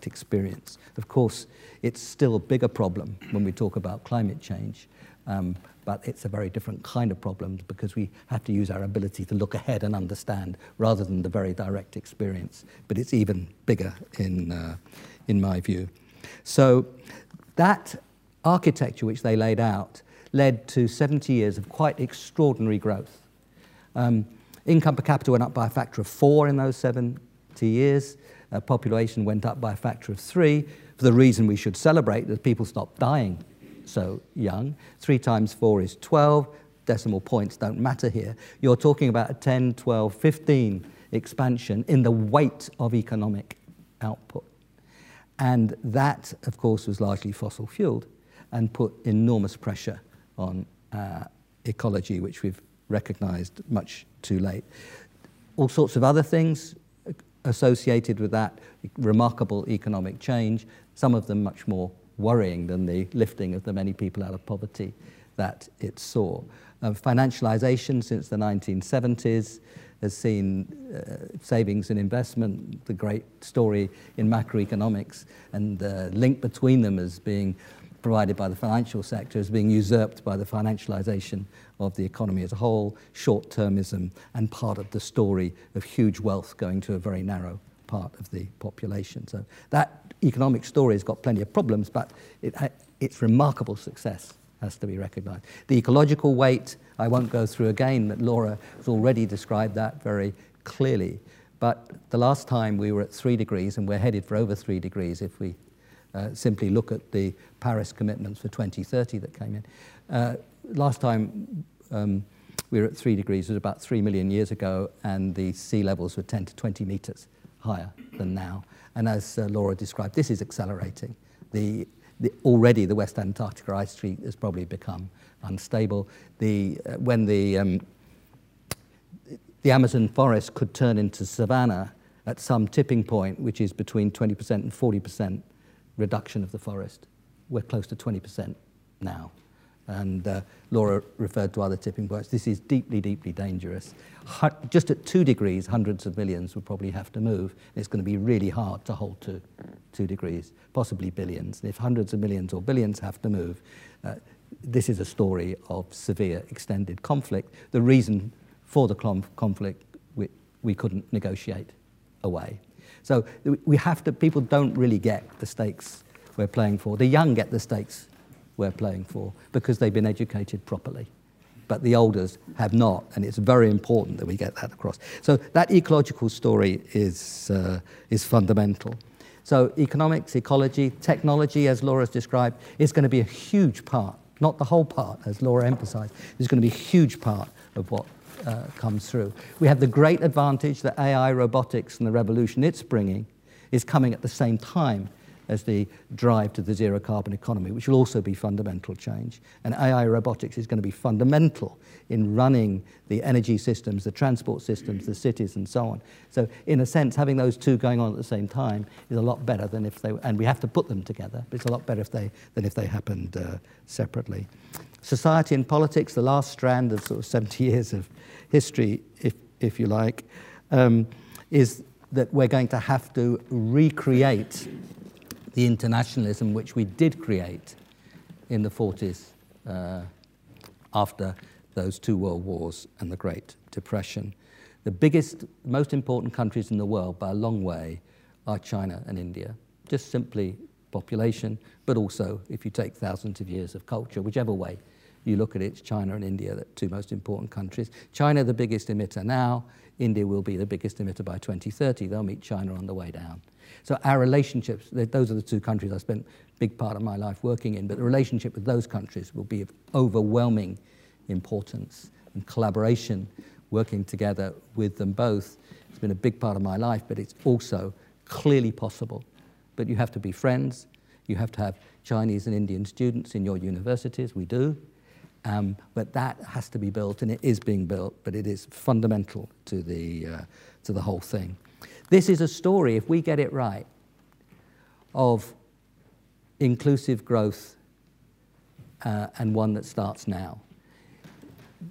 experience. Of course, it's still a bigger problem when we talk about climate change, but it's a very different kind of problem because we have to use our ability to look ahead and understand rather than the very direct experience. But it's even bigger in my view. So that architecture which they laid out led to 70 years of quite extraordinary growth. Income per capita went up by a factor of 4 in those 70 years. Population went up by a factor of 3 for the reason we should celebrate, that people stopped dying so young. 3 times 4 is 12. Decimal points don't matter here. You're talking about a 10, 12, 15 expansion in the weight of economic output. And that, of course, was largely fossil fueled and put enormous pressure on ecology, which we've recognized much too late. All sorts of other things associated with that remarkable economic change, some of them much more worrying than the lifting of the many people out of poverty that it saw. Financialization since the 1970s has seen savings and investment, the great story in macroeconomics, and the link between them as being provided by the financial sector as being usurped by the financialization of the economy as a whole, short-termism, and part of the story of huge wealth going to a very narrow part of the population. So that economic story has got plenty of problems, but its remarkable success has to be recognized. The ecological weight, I won't go through again, but Laura has already described that very clearly. But the last time we were at 3 degrees, and we're headed for over 3 degrees if we simply look at the Paris commitments for 2030 that came in. Last time we were at 3 degrees, it was about 3 million years ago, and the sea levels were 10 to 20 meters higher than now. And as Laura described, this is accelerating. Already the West Antarctica ice sheet has probably become unstable. When the Amazon forest could turn into savanna at some tipping point, which is between 20% and 40%, reduction of the forest. We're close to 20% now. And Laura referred to other tipping points. This is deeply, deeply dangerous. Just at 2 degrees, hundreds of millions would probably have to move. It's going to be really hard to hold to 2 degrees, possibly billions. And if hundreds of millions or billions have to move, this is a story of severe extended conflict. The reason for the conflict we couldn't negotiate away. So we have to, people don't really get the stakes we're playing for. The young get the stakes we're playing for because they've been educated properly. But the olders have not, and it's very important that we get that across. So that ecological story is fundamental. So economics, ecology, technology, as Laura's described, is going to be a huge part, not the whole part, as Laura emphasized, is going to be a huge part of what comes through. We have the great advantage that AI, robotics, and the revolution it's bringing is coming at the same time as the drive to the zero carbon economy, which will also be fundamental change. And AI robotics is going to be fundamental in running the energy systems, the transport systems, the cities, and so on. So in a sense, having those two going on at the same time is a lot better than if they, and we have to put them together, but it's a lot better if they, than if they happened separately. Society and politics, the last strand of sort of 70 years of history, if you like, is that we're going to have to recreate the internationalism which we did create in the 40s after those two world wars and the Great Depression. The biggest, most important countries in the world by a long way are China and India, just simply population, but also if you take thousands of years of culture, whichever way you look at it, it's China and India, the two most important countries. China, the biggest emitter now. India will be the biggest emitter by 2030. They'll meet China on the way down. So our relationships, those are the two countries I spent a big part of my life working in, but the relationship with those countries will be of overwhelming importance, and collaboration, working together with them both, has been a big part of my life, but it's also clearly possible. But you have to be friends. You have to have Chinese and Indian students in your universities. We do. But that has to be built, and it is being built, but it is fundamental to the whole thing. This is a story, if we get it right, of inclusive growth and one that starts now.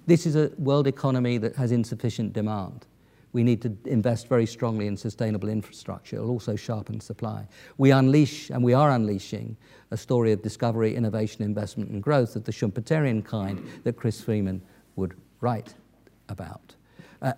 This is a world economy that has insufficient demand. We need to invest very strongly in sustainable infrastructure. It'll also sharpen supply. We unleash, and we are unleashing, a story of discovery, innovation, investment, and growth of the Schumpeterian kind that Chris Freeman would write about.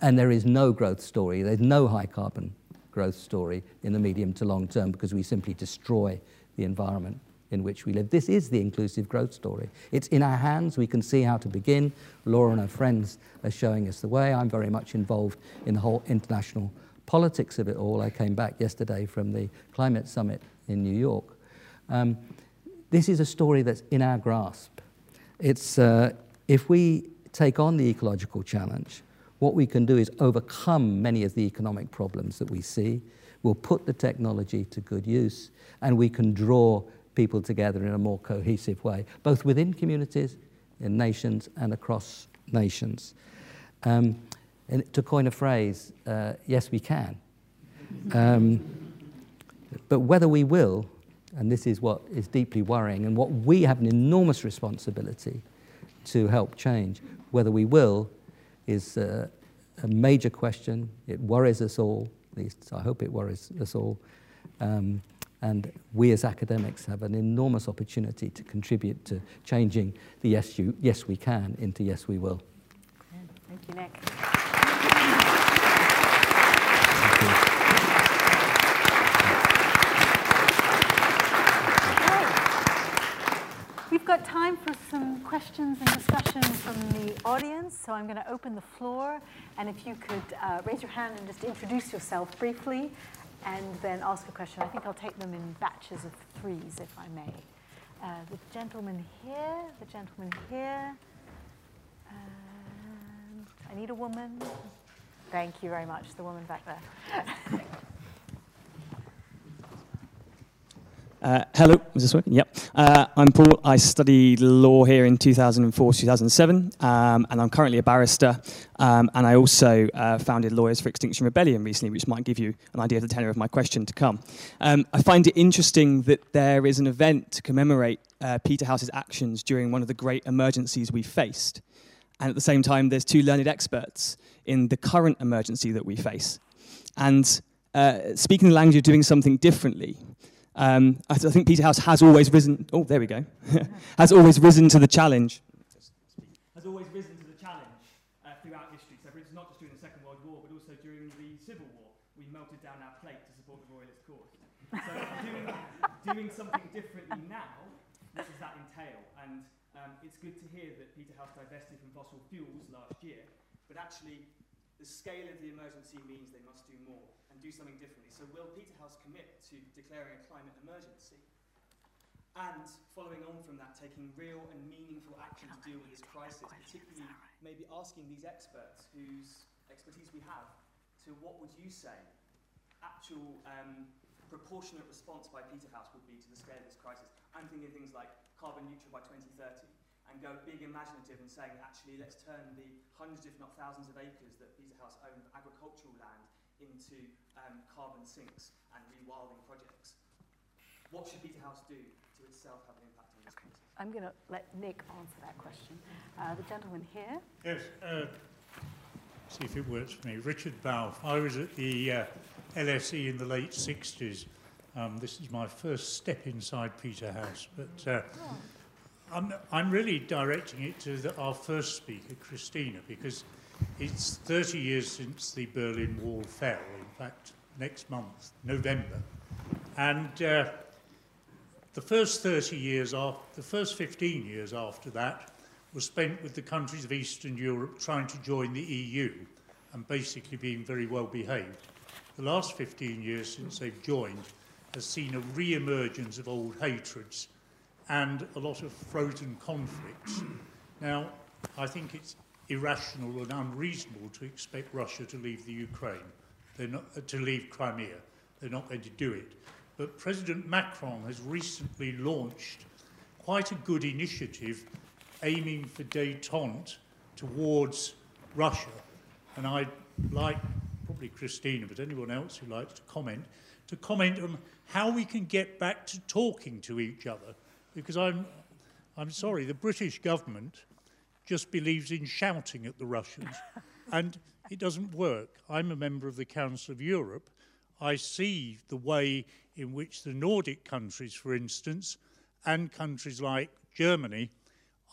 And there is no growth story. There's no high carbon growth story in the medium to long term because we simply destroy the environment in which we live. This is the inclusive growth story. It's in our hands. We can see how to begin. Laura and her friends are showing us the way. I'm very much involved in the whole international politics of it all. I came back yesterday from the climate summit in New York. This is a story that's in our grasp. It's, if we take on the ecological challenge, what we can do is overcome many of the economic problems that we see. We'll put the technology to good use, and we can draw people together in a more cohesive way, both within communities, in nations, and across nations. And to coin a phrase, yes, we can. But whether we will, and this is what is deeply worrying, and what we have an enormous responsibility to help change, whether we will is a major question. It worries us all, at least I hope it worries us all. And we as academics have an enormous opportunity to contribute to changing the yes we can into yes we will. Thank you, Nick. Thank you. We've got time for some questions and discussion from the audience, so I'm going to open the floor, and if you could raise your hand and just introduce yourself briefly, and then ask a question. I think I'll take them in batches of threes, if I may. The gentleman here, the gentleman here. I need a woman. Thank you very much, the woman back there. Hello, is this working? Yep. I'm Paul. I studied law here in 2004, 2007, and I'm currently a barrister. And I also founded Lawyers for Extinction Rebellion recently, which might give you an idea of the tenor of my question to come. I find it interesting that there is an event to commemorate Peterhouse's actions during one of the great emergencies we faced. And at the same time, there's two learned experts in the current emergency that we face. And speaking the language of doing something differently, I think Peterhouse has always risen. Oh, there we go. Has always risen to the challenge. Has always risen to the challenge throughout history. So, for instance, not just during the Second World War, but also during the Civil War, we melted down our plate to support So doing something differently now, what does that entail? And it's good to hear that Peterhouse divested from fossil fuels last year, but actually the scale of the emergency means they must do more and do something differently. So will Peterhouse commit to declaring a climate emergency? And following on from that, taking real and meaningful action to deal with this crisis, particularly maybe asking these experts whose expertise we have to what would you say actual proportionate response by Peterhouse would be to the scale of this crisis. I'm thinking things like carbon neutral by 2030 and go big imaginative and saying actually let's turn the hundreds if not thousands of acres that Peterhouse owned for agricultural land into carbon sinks and rewilding projects. What should Peterhouse do? Itself have an impact on this crisis? I'm going to let Nick answer that question. The gentleman here. Yes, see if it works for me. Richard Balfe. I was at the LSE in the late 60s. This is my first step inside Peterhouse, but I'm really directing it to our first speaker, Christina, because it's 30 years since the Berlin Wall fell, in fact, next month, November. And the first 30 years, the first 15 years after that were spent with the countries of Eastern Europe trying to join the EU and basically being very well behaved. The last 15 years since they've joined has seen a re-emergence of old hatreds and a lot of frozen conflicts. Now, I think it's irrational and unreasonable to expect Russia to leave the Ukraine, to leave Crimea. They're not going to do it. But President Macron has recently launched quite a good initiative aiming for détente towards Russia. And I'd like, probably Christina, but anyone else who likes to comment on how we can get back to talking to each other. Because I'm sorry, the British government just believes in shouting at the Russians. And it doesn't work. I'm a member of the Council of Europe. I see the way in which the Nordic countries, for instance, and countries like Germany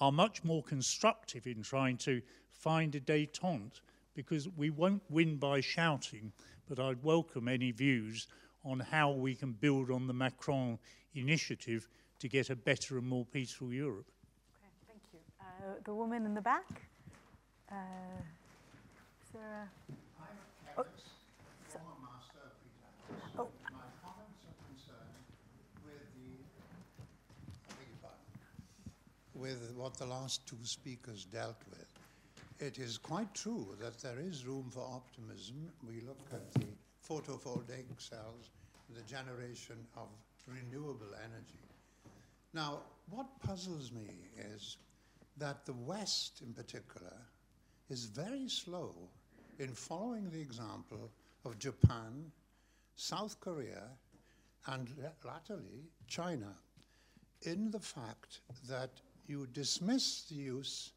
are much more constructive in trying to find a détente, because we won't win by shouting, but I'd welcome any views on how we can build on the Macron initiative to get a better and more peaceful Europe. Okay, thank you. The woman in the back. Sarah. Oh. With what the last two speakers dealt with. It is quite true that there is room for optimism. We look at the photovoltaic cells, the generation of renewable energy. Now, what puzzles me is that the West, in particular, is very slow in following the example of Japan, South Korea, and latterly, China, in the fact that you dismiss the use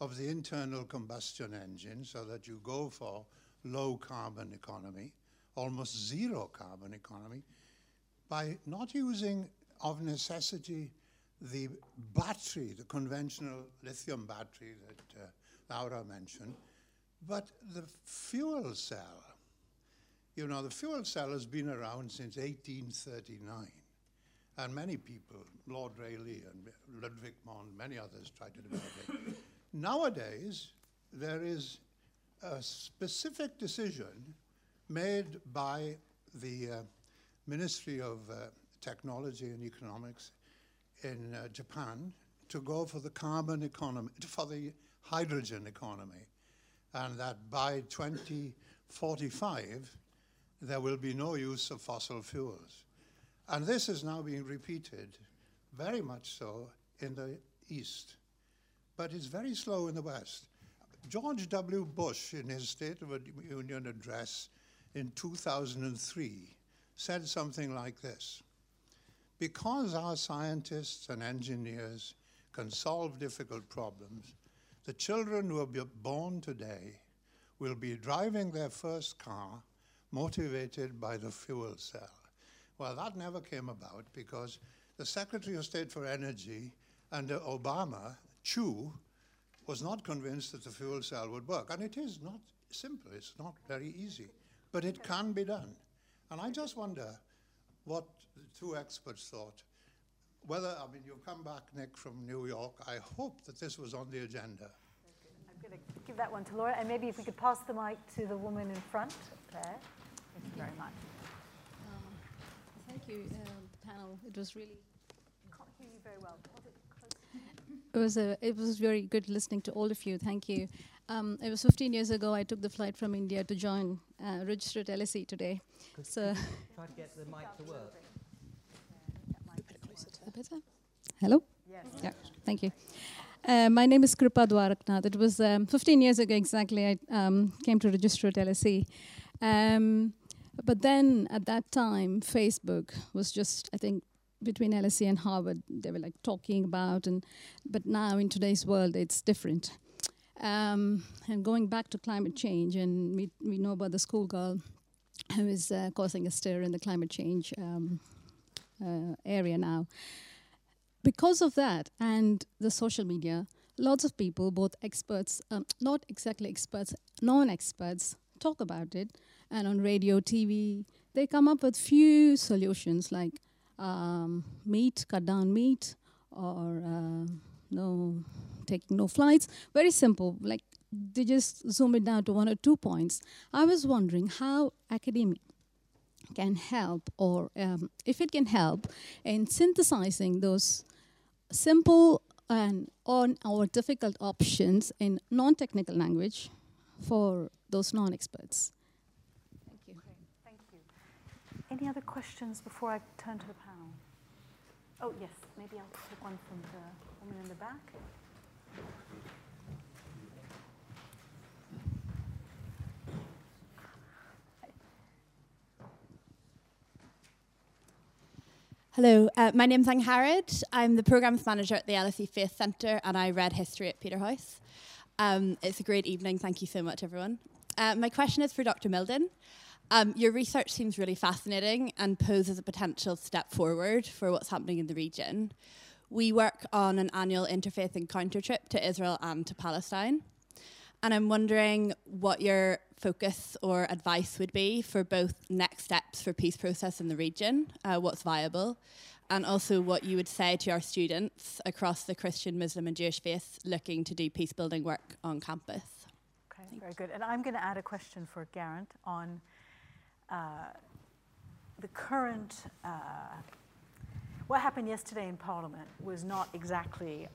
of the internal combustion engine so that you go for low carbon economy, almost zero carbon economy, by not using of necessity the battery, the conventional lithium battery that Laura mentioned, but the fuel cell. You know, the fuel cell has been around since 1839. And many people, Lord Rayleigh and Ludwig Mond, many others tried to develop it. Nowadays, there is a specific decision made by the Ministry of Technology and Economics in Japan to go for the carbon economy, for the hydrogen economy, and that by 2045, there will be no use of fossil fuels. And this is now being repeated, very much so, in the East. But it's very slow in the West. George W. Bush, in his State of the Union address in 2003, said something like this: because our scientists and engineers can solve difficult problems, the children who will be born today will be driving their first car motivated by the fuel cell. Well, that never came about because the Secretary of State for Energy under Obama, Chu, was not convinced that the fuel cell would work. And it is not simple, it's not very easy, but it can be done. And I just wonder, what the two experts thought. Whether, I mean, you've come back, Nick, from New York. I hope that this was on the agenda. I'm going to give that one to Laura, and maybe if we could pass the mic to the woman in front there. Thank you very much. Thank you, panel. It was really... I can't hear you very well. It was very good listening to all of you. Thank you. It was 15 years ago. I took the flight from India to join, register at LSE today. So try to get the mic to work. Hello? Yes. Yeah. Thank you. My name is Kripa Dwaraknath. It was 15 years ago exactly I came to register at LSE. But then at that time, Facebook was just, I think, between LSE and Harvard, they were like talking about, but now in today's world, it's different. And going back to climate change, and we know about the schoolgirl who is causing a stir in the climate change area now. Because of that and the social media, lots of people, both experts, not exactly experts, non-experts, talk about it. And on radio, TV, they come up with few solutions like cut down meat, or taking no flights. Very simple, like they just zoom it down to 1 or 2 points. I was wondering how academia can help, or if it can help in synthesizing those simple and on our difficult options in non-technical language for those non-experts. Any other questions before I turn to the panel? Oh, yes, maybe I'll take one from the woman in the back. Hello, my name's Ang Harrod. I'm the Programmes Manager at the LSE Faith Centre, and I read history at Peterhouse. It's a great evening. Thank you so much, everyone. My question is for Dr. Milden. Your research seems really fascinating and poses a potential step forward for what's happening in the region. We work on an annual interfaith encounter trip to Israel and to Palestine, and I'm wondering what your focus or advice would be for both next steps for peace process in the region, what's viable, and also what you would say to our students across the Christian, Muslim and Jewish faiths looking to do peace building work on campus. Okay, very good. And I'm going to add a question for Geraint on the current, what happened yesterday in Parliament was not exactly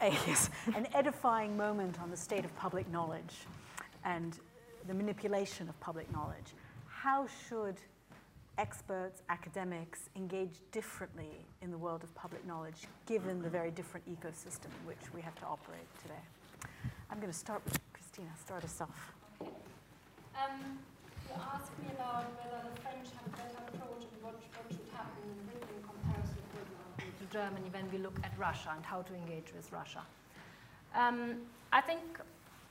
an edifying moment on the state of public knowledge and the manipulation of public knowledge. How should experts, academics engage differently in the world of public knowledge given the very different ecosystem in which we have to operate today? I'm going to start with Christina, start us off. You asked me about whether the French have a better approach and what should happen in comparison to Germany when we look at Russia and how to engage with Russia. I think,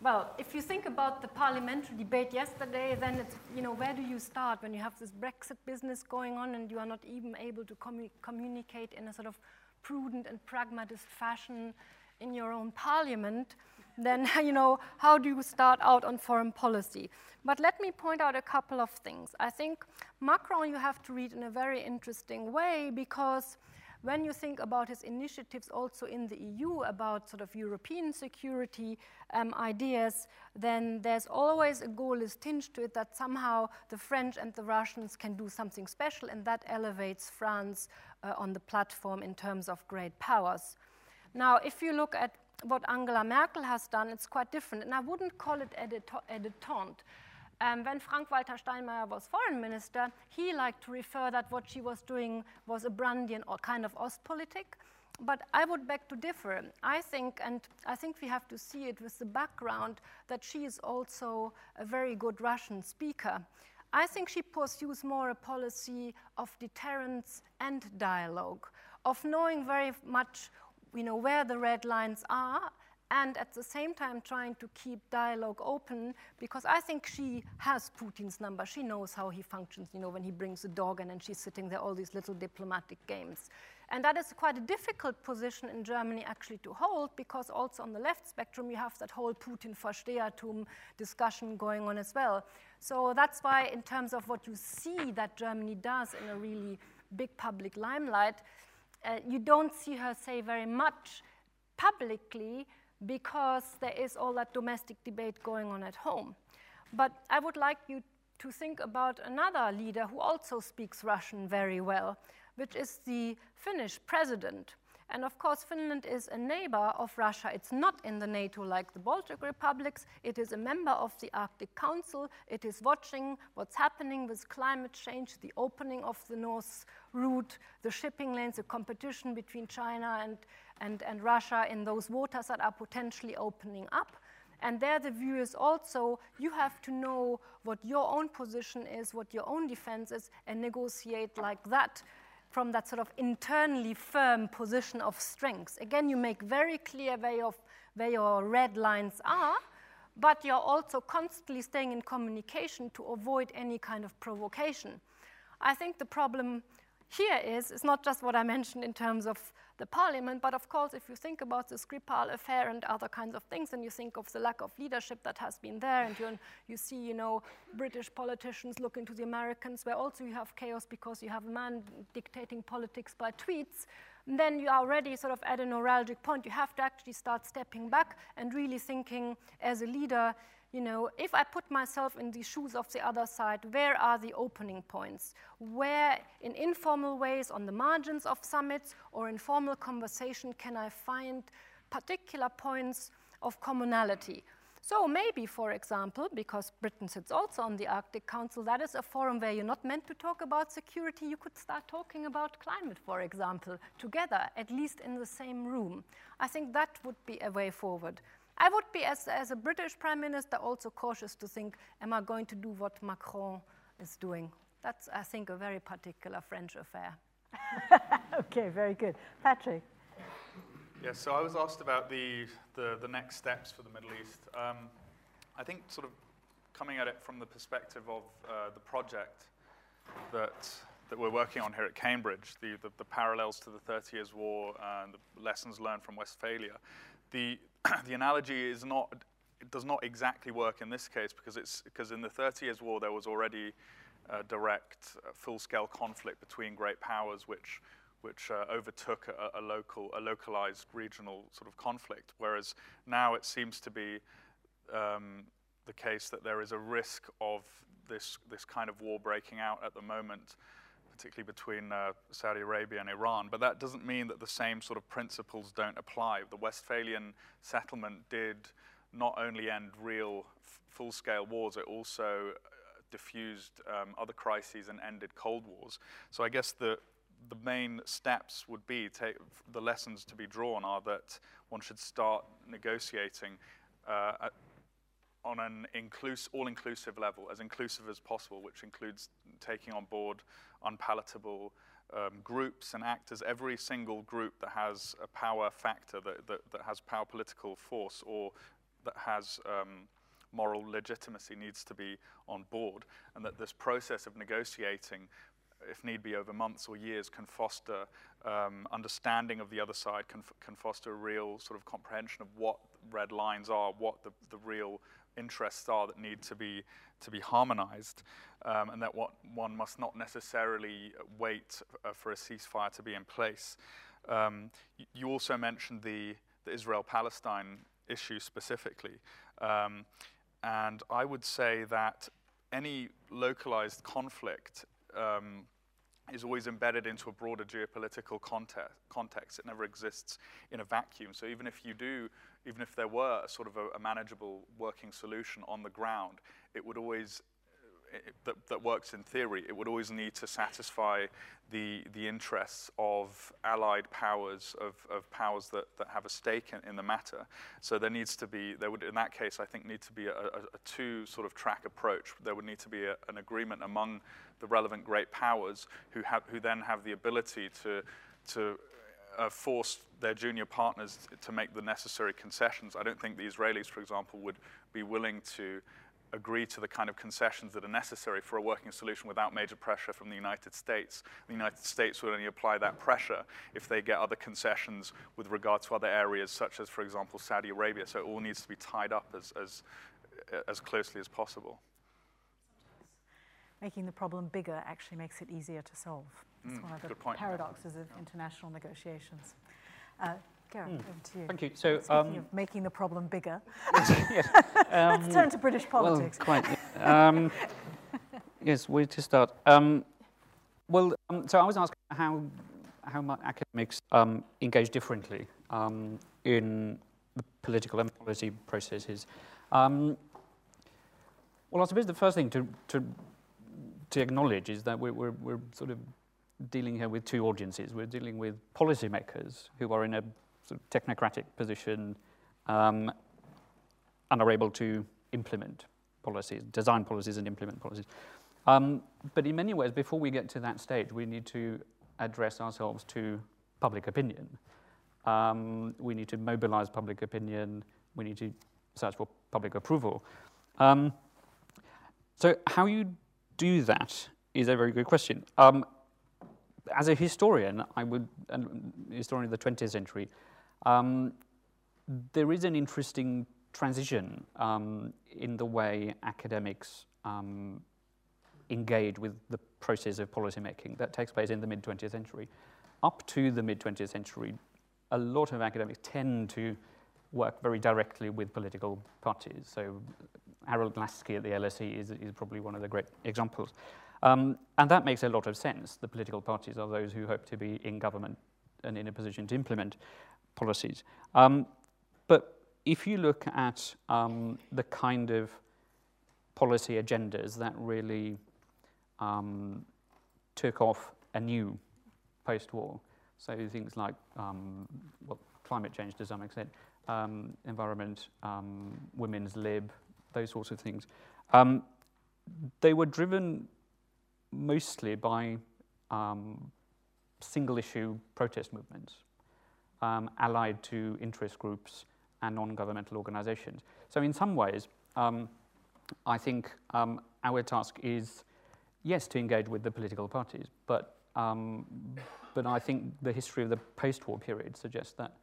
well, if you think about the parliamentary debate yesterday, then it's, where do you start when you have this Brexit business going on and you are not even able to communicate in a sort of prudent and pragmatist fashion in your own parliament? Then, how do you start out on foreign policy? But let me point out a couple of things. I think Macron you have to read in a very interesting way, because when you think about his initiatives also in the EU about sort of European security ideas, then there's always a Gaullist tinge to it that somehow the French and the Russians can do something special, and that elevates France on the platform in terms of great powers. Now, if you look at what Angela Merkel has done, it's quite different. And I wouldn't call it a détente. When Frank-Walter Steinmeier was foreign minister, he liked to refer that what she was doing was a Brandian or kind of Ostpolitik. But I would beg to differ. I think, and I think we have to see it with the background, that she is also a very good Russian speaker. I think she pursues more a policy of deterrence and dialogue, of knowing very much where the red lines are, and at the same time trying to keep dialogue open, because I think she has Putin's number. She knows how he functions, when he brings the dog in and she's sitting there, all these little diplomatic games. And that is quite a difficult position in Germany actually to hold, because also on the left spectrum, you have that whole Putin-Verstehertum discussion going on as well. So that's why, in terms of what you see that Germany does in a really big public limelight, you don't see her say very much publicly, because there is all that domestic debate going on at home. But I would like you to think about another leader who also speaks Russian very well, which is the Finnish president. And of course, Finland is a neighbor of Russia. It's not in the NATO like the Baltic republics. It is a member of the Arctic Council. It is watching what's happening with climate change, the opening of the North Route, the shipping lanes, the competition between China and Russia in those waters that are potentially opening up. And there the view is also, you have to know what your own position is, what your own defense is, and negotiate like that, from that sort of internally firm position of strength. Again, you make very clear where your red lines are, but you're also constantly staying in communication to avoid any kind of provocation. I think the problem here is, it's not just what I mentioned in terms of the parliament, but of course, if you think about the Skripal affair and other kinds of things, and you think of the lack of leadership that has been there, and you see, you know, British politicians looking to the Americans, where also you have chaos because you have a man dictating politics by tweets, and then you are already sort of at a neuralgic point. You have to actually start stepping back and really thinking as a leader, you know, if I put myself in the shoes of the other side, where are the opening points? Where, in informal ways, on the margins of summits or in formal conversation, can I find particular points of commonality? So maybe, for example, because Britain sits also on the Arctic Council, that is a forum where you're not meant to talk about security. You could start talking about climate, for example, together, at least in the same room. I think that would be a way forward. I would be, as a British Prime Minister, also cautious to think, am I going to do what Macron is doing? That's, I think, a very particular French affair. Okay, very good. Patrick. Yes, so I was asked about the next steps for the Middle East. I think sort of coming at it from the perspective of the project that we're working on here at Cambridge, the parallels to the 30 Years' War and the lessons learned from Westphalia, the analogy is not, it does not exactly work in this case, because in the 30 Years' War there was already a direct full-scale conflict between great powers, which overtook a localized regional sort of conflict, whereas now it seems to be the case that there is a risk of this kind of war breaking out at the moment, particularly between Saudi Arabia and Iran. But that doesn't mean that the same sort of principles don't apply. The Westphalian settlement did not only end real full-scale wars, it also diffused other crises and ended cold wars. So I guess the main steps would be, the lessons to be drawn are that one should start negotiating on an all-inclusive level, as inclusive as possible, which includes taking on board unpalatable groups and actors, every single group that has a power factor, that has power, political force, or that has moral legitimacy, needs to be on board, and that this process of negotiating, if need be over months or years, can foster understanding of the other side, can foster a real sort of comprehension of what red lines are, what the real interests are that need to be harmonized, and that one must not necessarily wait for a ceasefire to be in place. You also mentioned the Israel-Palestine issue specifically, and I would say that any localized conflict is always embedded into a broader geopolitical context. It never exists in a vacuum. So even if there were a sort of a manageable working solution on the ground, it would always, that works in theory, it would always need to satisfy the interests of allied powers, of powers that have a stake in the matter. So there needs to be, there would, in that case, I think, need to be a two sort of track approach. There would need to be an agreement among the relevant great powers who then have the ability to force their junior partners to make the necessary concessions. I don't think the Israelis, for example, would be willing to agree to the kind of concessions that are necessary for a working solution without major pressure from the United States. The United States would only apply that pressure if they get other concessions with regard to other areas, such as, for example, Saudi Arabia. So it all needs to be tied up as closely as possible. Making the problem bigger actually makes it easier to solve. It's one of the paradoxes of international negotiations. Geraint, over to you. Thank you. So, speaking of making the problem bigger, yes, let's turn to British politics. Well, quite. Yes, where to start? So I was asking how might academics engage differently in the political and policy processes. Well, I suppose the first thing to acknowledge is that we're sort of dealing here with two audiences. We're dealing with policymakers who are in a sort of technocratic position and are able to implement policies, design policies and implement policies. But in many ways, before we get to that stage, we need to address ourselves to public opinion. We need to mobilize public opinion. We need to search for public approval. So how you do that is a very good question. As a historian, historian of the 20th century, there is an interesting transition in the way academics engage with the process of policymaking that takes place in the mid-20th century. Up to the mid-20th century, a lot of academics tend to work very directly with political parties. So Harold Laski at the LSE is probably one of the great examples. And that makes a lot of sense. The political parties are those who hope to be in government and in a position to implement policies. But if you look at the kind of policy agendas that really took off anew post-war, so things like climate change to some extent, environment, women's lib, those sorts of things, they were driven mostly by single-issue protest movements allied to interest groups and non-governmental organizations. So in some ways, I think our task is, yes, to engage with the political parties, but I think the history of the post-war period suggests that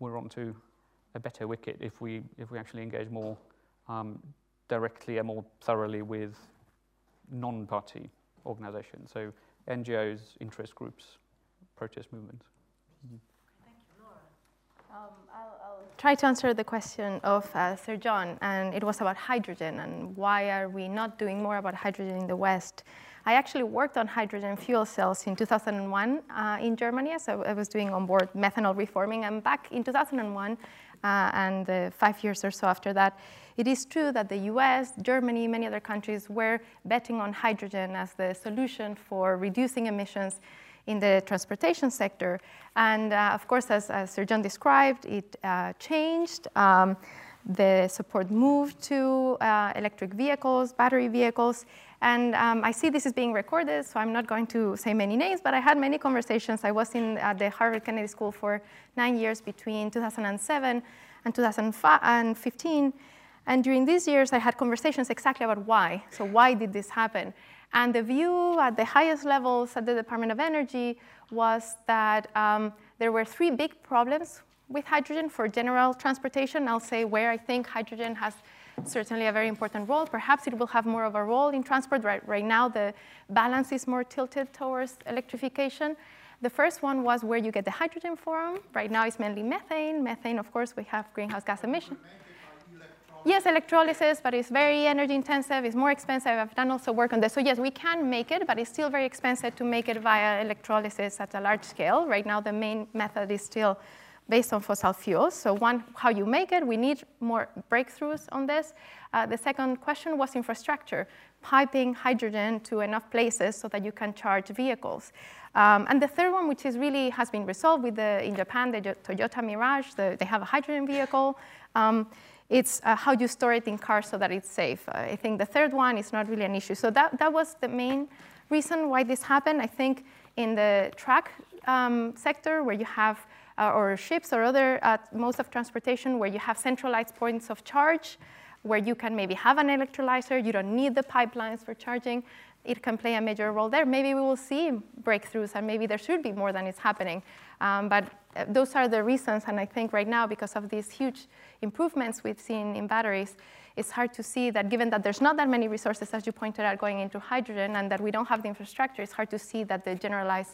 we're onto a better wicket if we actually engage more directly and more thoroughly with non-party organizations, so NGOs, interest groups, protest movements. Mm-hmm. Thank you, Laura. I'll try to answer the question of Sir John, and it was about hydrogen and why are we not doing more about hydrogen in the West. I actually worked on hydrogen fuel cells in 2001 in Germany, so I was doing onboard methanol reforming, and back in 2001 and 5 years or so after that, it is true that the US, Germany, many other countries were betting on hydrogen as the solution for reducing emissions in the transportation sector. And of course, as Sir John described, it changed. The support moved to electric vehicles, battery vehicles. And I see this is being recorded, so I'm not going to say many names, but I had many conversations. I was in the Harvard Kennedy School for 9 years between 2007 and 2015. And during these years, I had conversations exactly about why. So why did this happen? And the view at the highest levels at the Department of Energy was that there were three big problems with hydrogen for general transportation. I'll say where I think hydrogen has certainly a very important role. Perhaps it will have more of a role in transport. Right now, the balance is more tilted towards electrification. The first one was where you get the hydrogen from. Right now, it's mainly methane. Methane, of course, we have greenhouse gas emissions. Yes, electrolysis, but it's very energy intensive. It's more expensive. I've done also work on this. So yes, we can make it, but it's still very expensive to make it via electrolysis at a large scale. Right now, the main method is still based on fossil fuels. So one, how you make it, we need more breakthroughs on this. The second question was infrastructure, piping hydrogen to enough places so that you can charge vehicles. And the third one, which is really has been resolved with in Japan, the Toyota Mirage, they have a hydrogen vehicle. It's how you store it in cars so that it's safe. I think the third one is not really an issue. So that was the main reason why this happened. I think in the truck sector where you have or ships or other modes of transportation where you have centralized points of charge, where you can maybe have an electrolyzer, you don't need the pipelines for charging, it can play a major role there. Maybe we will see breakthroughs, and maybe there should be more than is happening. But those are the reasons, and I think right now, because of these huge improvements we've seen in batteries, it's hard to see that, given that there's not that many resources, as you pointed out, going into hydrogen, and that we don't have the infrastructure, it's hard to see that the generalized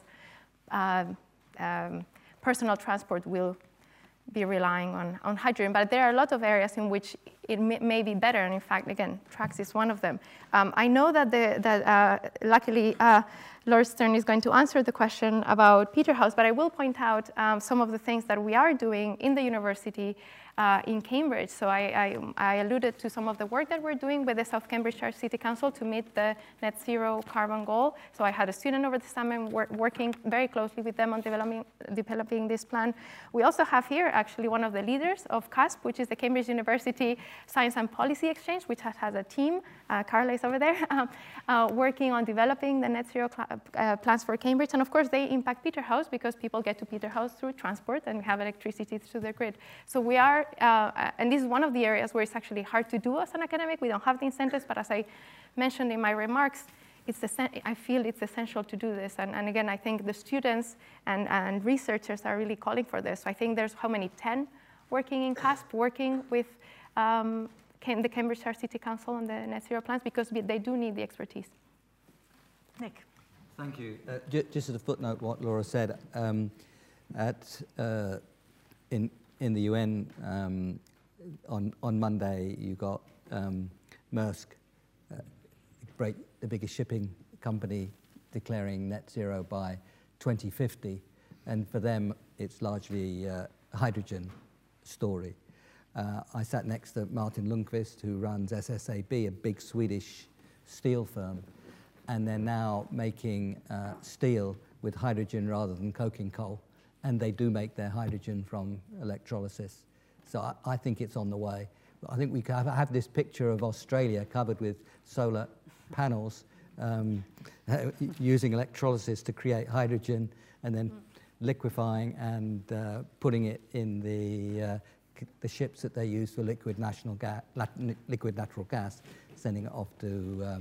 personal transport will be relying on hydrogen. But there are a lot of areas in which it may be better. And in fact, again, tracks is one of them. I know that, luckily, Lord Stern is going to answer the question about Peterhouse. But I will point out some of the things that we are doing in the university in Cambridge. So I alluded to some of the work that we're doing with the South Cambridgeshire City Council to meet the net zero carbon goal. So I had a student over the summer working very closely with them on developing this plan. We also have here, actually, one of the leaders of CASP, which is the Cambridge University Science and Policy Exchange, which has a team, Carla is over there, working on developing the net zero plans for Cambridge. And of course, they impact Peterhouse, because people get to Peterhouse through transport and have electricity through the grid. So we are and this is one of the areas where it's actually hard to do as an academic. We don't have the incentives, but as I mentioned in my remarks, I feel it's essential to do this. And again, I think the students and researchers are really calling for this. So I think there's how many, 10 working in CASP, working with the Cambridgeshire City Council on the net zero plans, because they do need the expertise. Nick. Thank you. Just as a footnote, what Laura said, in the UN on Monday, you got Maersk, the biggest shipping company, declaring net zero by 2050. And for them, it's largely a hydrogen story. I sat next to Martin Lundqvist, who runs SSAB, a big Swedish steel firm. And they're now making steel with hydrogen rather than coking coal. And they do make their hydrogen from electrolysis. So I think it's on the way. I think we have this picture of Australia covered with solar panels using electrolysis to create hydrogen, and then liquefying and putting it in the ships that they use for liquid natural gas, sending it off to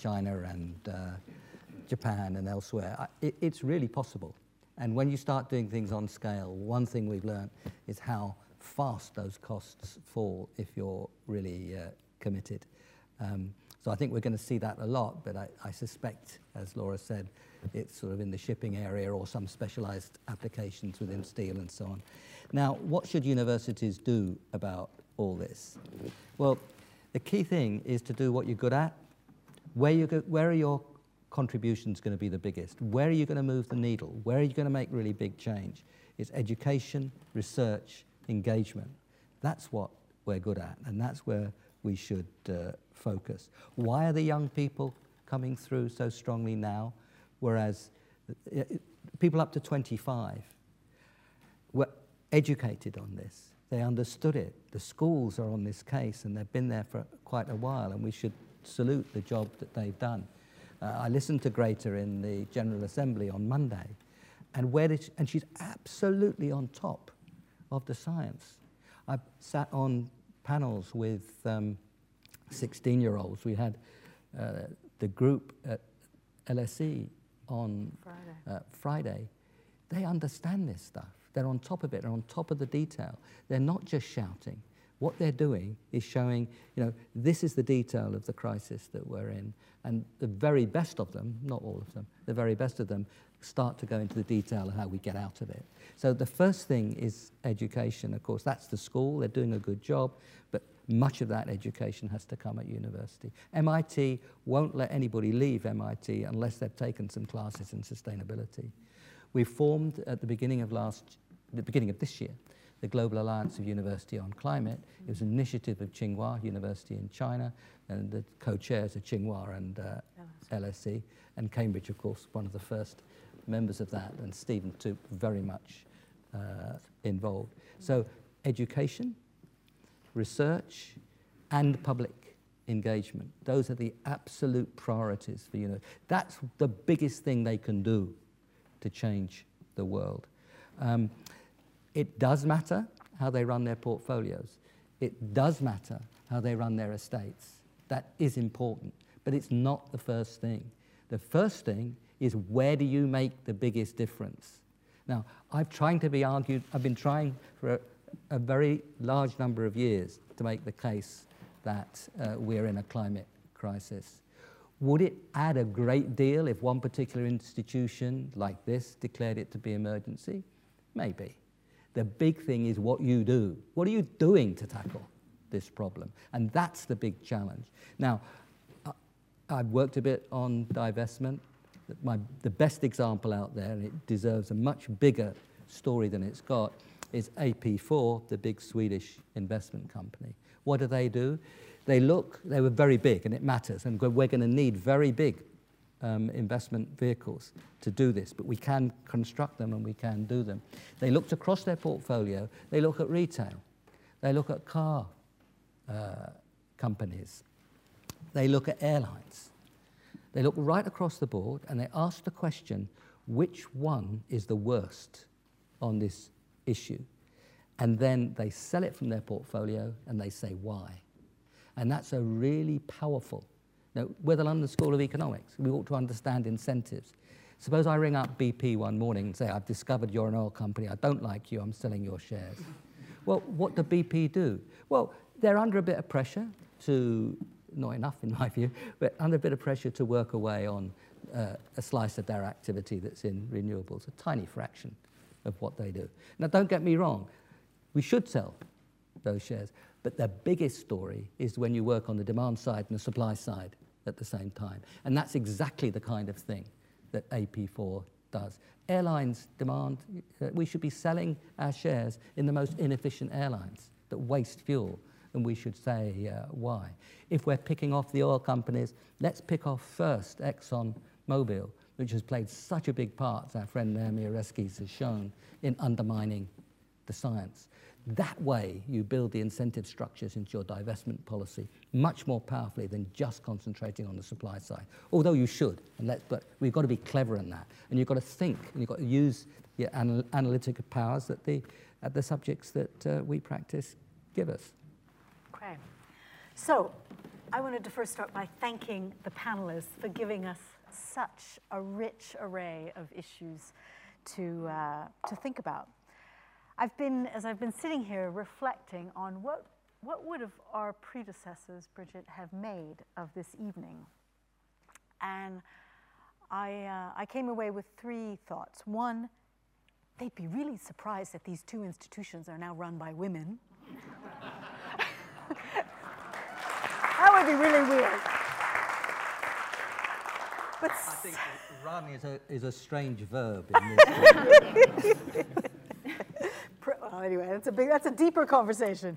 China and Japan and elsewhere. It's really possible. And when you start doing things on scale, one thing we've learned is how fast those costs fall if you're really committed. So I think we're going to see that a lot, but I suspect, as Laura said, it's sort of in the shipping area or some specialized applications within steel and so on. Now, what should universities do about all this? Well, the key thing is to do what you're good at. Where are your contributions going to be the biggest? Where are you going to move the needle? Where are you going to make really big change? It's education, research, engagement. That's what we're good at, and that's where we should focus. Why are the young people coming through so strongly now, whereas people up to 25 were educated on this? They understood it. The schools are on this case, and they've been there for quite a while, and we should salute the job that they've done. I listened to Greta in the General Assembly on Monday, and she's absolutely on top of the science. I sat on panels with 16-year-olds. We had the group at LSE on Friday. They understand this stuff. They're on top of it. They're on top of the detail. They're not just shouting. What they're doing is showing, this is the detail of the crisis that we're in. And the very best of them, not all of them, the very best of them start to go into the detail of how we get out of it. So the first thing is education, of course. That's the school. They're doing a good job. But much of that education has to come at university. MIT won't let anybody leave MIT unless they've taken some classes in sustainability. We formed at the beginning of this year, the Global Alliance of University on Climate. It was an initiative of Tsinghua University in China, and the co-chairs are Tsinghua and LSE, and Cambridge, of course, one of the first members of that, and Stephen Toop very much involved. So education, research, and public engagement. Those are the absolute priorities for universities. That's the biggest thing they can do to change the world. It does matter how they run their portfolios. It does matter how they run their estates. That is important, but it's not the first thing. The first thing is, where do you make the biggest difference? Now, I've been trying for a very large number of years to make the case that we're in a climate crisis. Would it add a great deal if one particular institution like this declared it to be emergency? Maybe. The big thing is what you do. What are you doing to tackle this problem? And that's the big challenge. Now, I've worked a bit on divestment. The best example out there, and it deserves a much bigger story than it's got, is AP4, the big Swedish investment company. What do? They were very big, and it matters, and we're going to need very big investment vehicles to do this, but we can construct them and we can do them. They looked across their portfolio. They look at retail. They look at car companies. They look at airlines. They look right across the board, and they ask the question, which one is the worst on this issue? And then they sell it from their portfolio, and they say why. And that's a really powerful. Now, we're the London School of Economics. We ought to understand incentives. Suppose I ring up BP one morning and say, I've discovered you're an oil company. I don't like you. I'm selling your shares. Well, what do BP do? Well, they're under a bit of pressure to, not enough in my view, but under a bit of pressure to work away on a slice of their activity that's in renewables, a tiny fraction of what they do. Now, don't get me wrong. We should sell those shares. But the biggest story is when you work on the demand side and the supply side at the same time. And that's exactly the kind of thing that AP4 does. Airlines demand, we should be selling our shares in the most inefficient airlines that waste fuel, and we should say why. If we're picking off the oil companies, let's pick off first ExxonMobil, which has played such a big part, as our friend Naomi Oreskes has shown, in undermining the science. That way, you build the incentive structures into your divestment policy much more powerfully than just concentrating on the supply side. Although you should, but we've got to be clever in that. And you've got to think, and you've got to use the analytical powers that the subjects that we practice give us. Okay. So I wanted to first start by thanking the panelists for giving us such a rich array of issues to think about. As I've been sitting here reflecting on what would have our predecessors, Bridget, have made of this evening. And I came away with three thoughts. One, they'd be really surprised that these two institutions are now run by women. That would be really weird. But I think run is a strange verb in this. Anyway, that's a deeper conversation.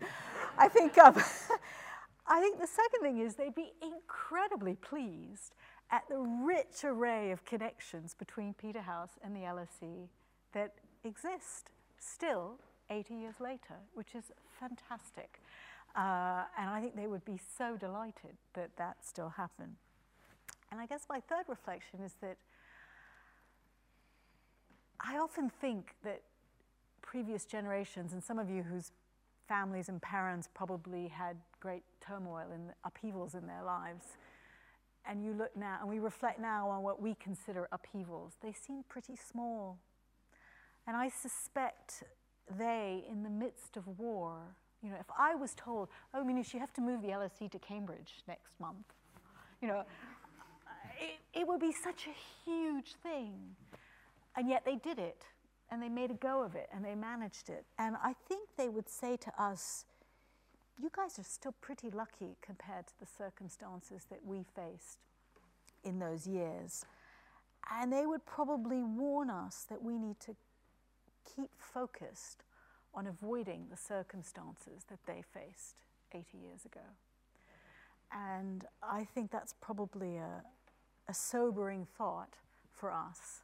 I think the second thing is they'd be incredibly pleased at the rich array of connections between Peterhouse and the LSE that exist still 80 years later, which is fantastic. And I think they would be so delighted that that still happened. And I guess my third reflection is that I often think that previous generations, and some of you whose families and parents probably had great turmoil and upheavals in their lives, and you look now, and we reflect now on what we consider upheavals, they seem pretty small. And I suspect they, in the midst of war, you know, if I was told, oh, Minouche, you have to move the LSE to Cambridge next month, you know, it would be such a huge thing. And yet they did it. And they made a go of it, and they managed it. And I think they would say to us, you guys are still pretty lucky compared to the circumstances that we faced in those years. And they would probably warn us that we need to keep focused on avoiding the circumstances that they faced 80 years ago. And I think that's probably a sobering thought for us,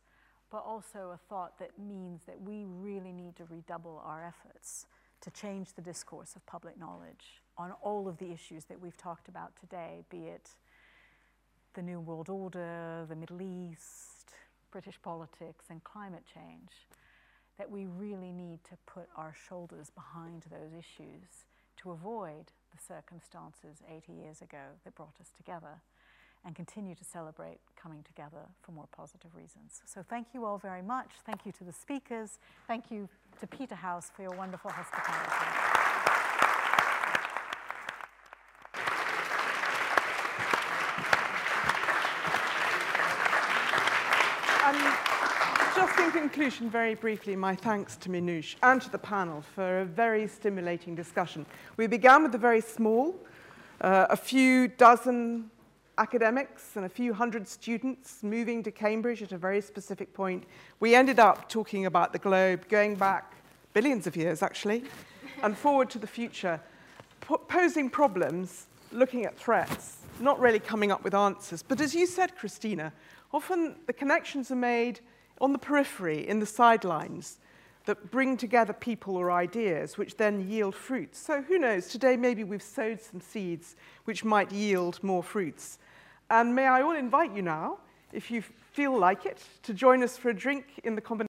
but also a thought that means that we really need to redouble our efforts to change the discourse of public knowledge on all of the issues that we've talked about today, be it the New World Order, the Middle East, British politics, and climate change, that we really need to put our shoulders behind those issues to avoid the circumstances 80 years ago that brought us together, and continue to celebrate coming together for more positive reasons. So thank you all very much. Thank you to the speakers. Thank you to Peterhouse for your wonderful hospitality. Just in conclusion, very briefly, my thanks to Minouche and to the panel for a very stimulating discussion. We began with a very small, a few dozen academics and a few hundred students moving to Cambridge at a very specific point. We ended up talking about the globe, going back billions of years, actually, and forward to the future, posing problems, looking at threats, not really coming up with answers. But as you said, Christina, often the connections are made on the periphery, in the sidelines, that bring together people or ideas, which then yield fruits. So who knows, today maybe we've sowed some seeds which might yield more fruits. And may I all invite you now, if you feel like it, to join us for a drink in the combination.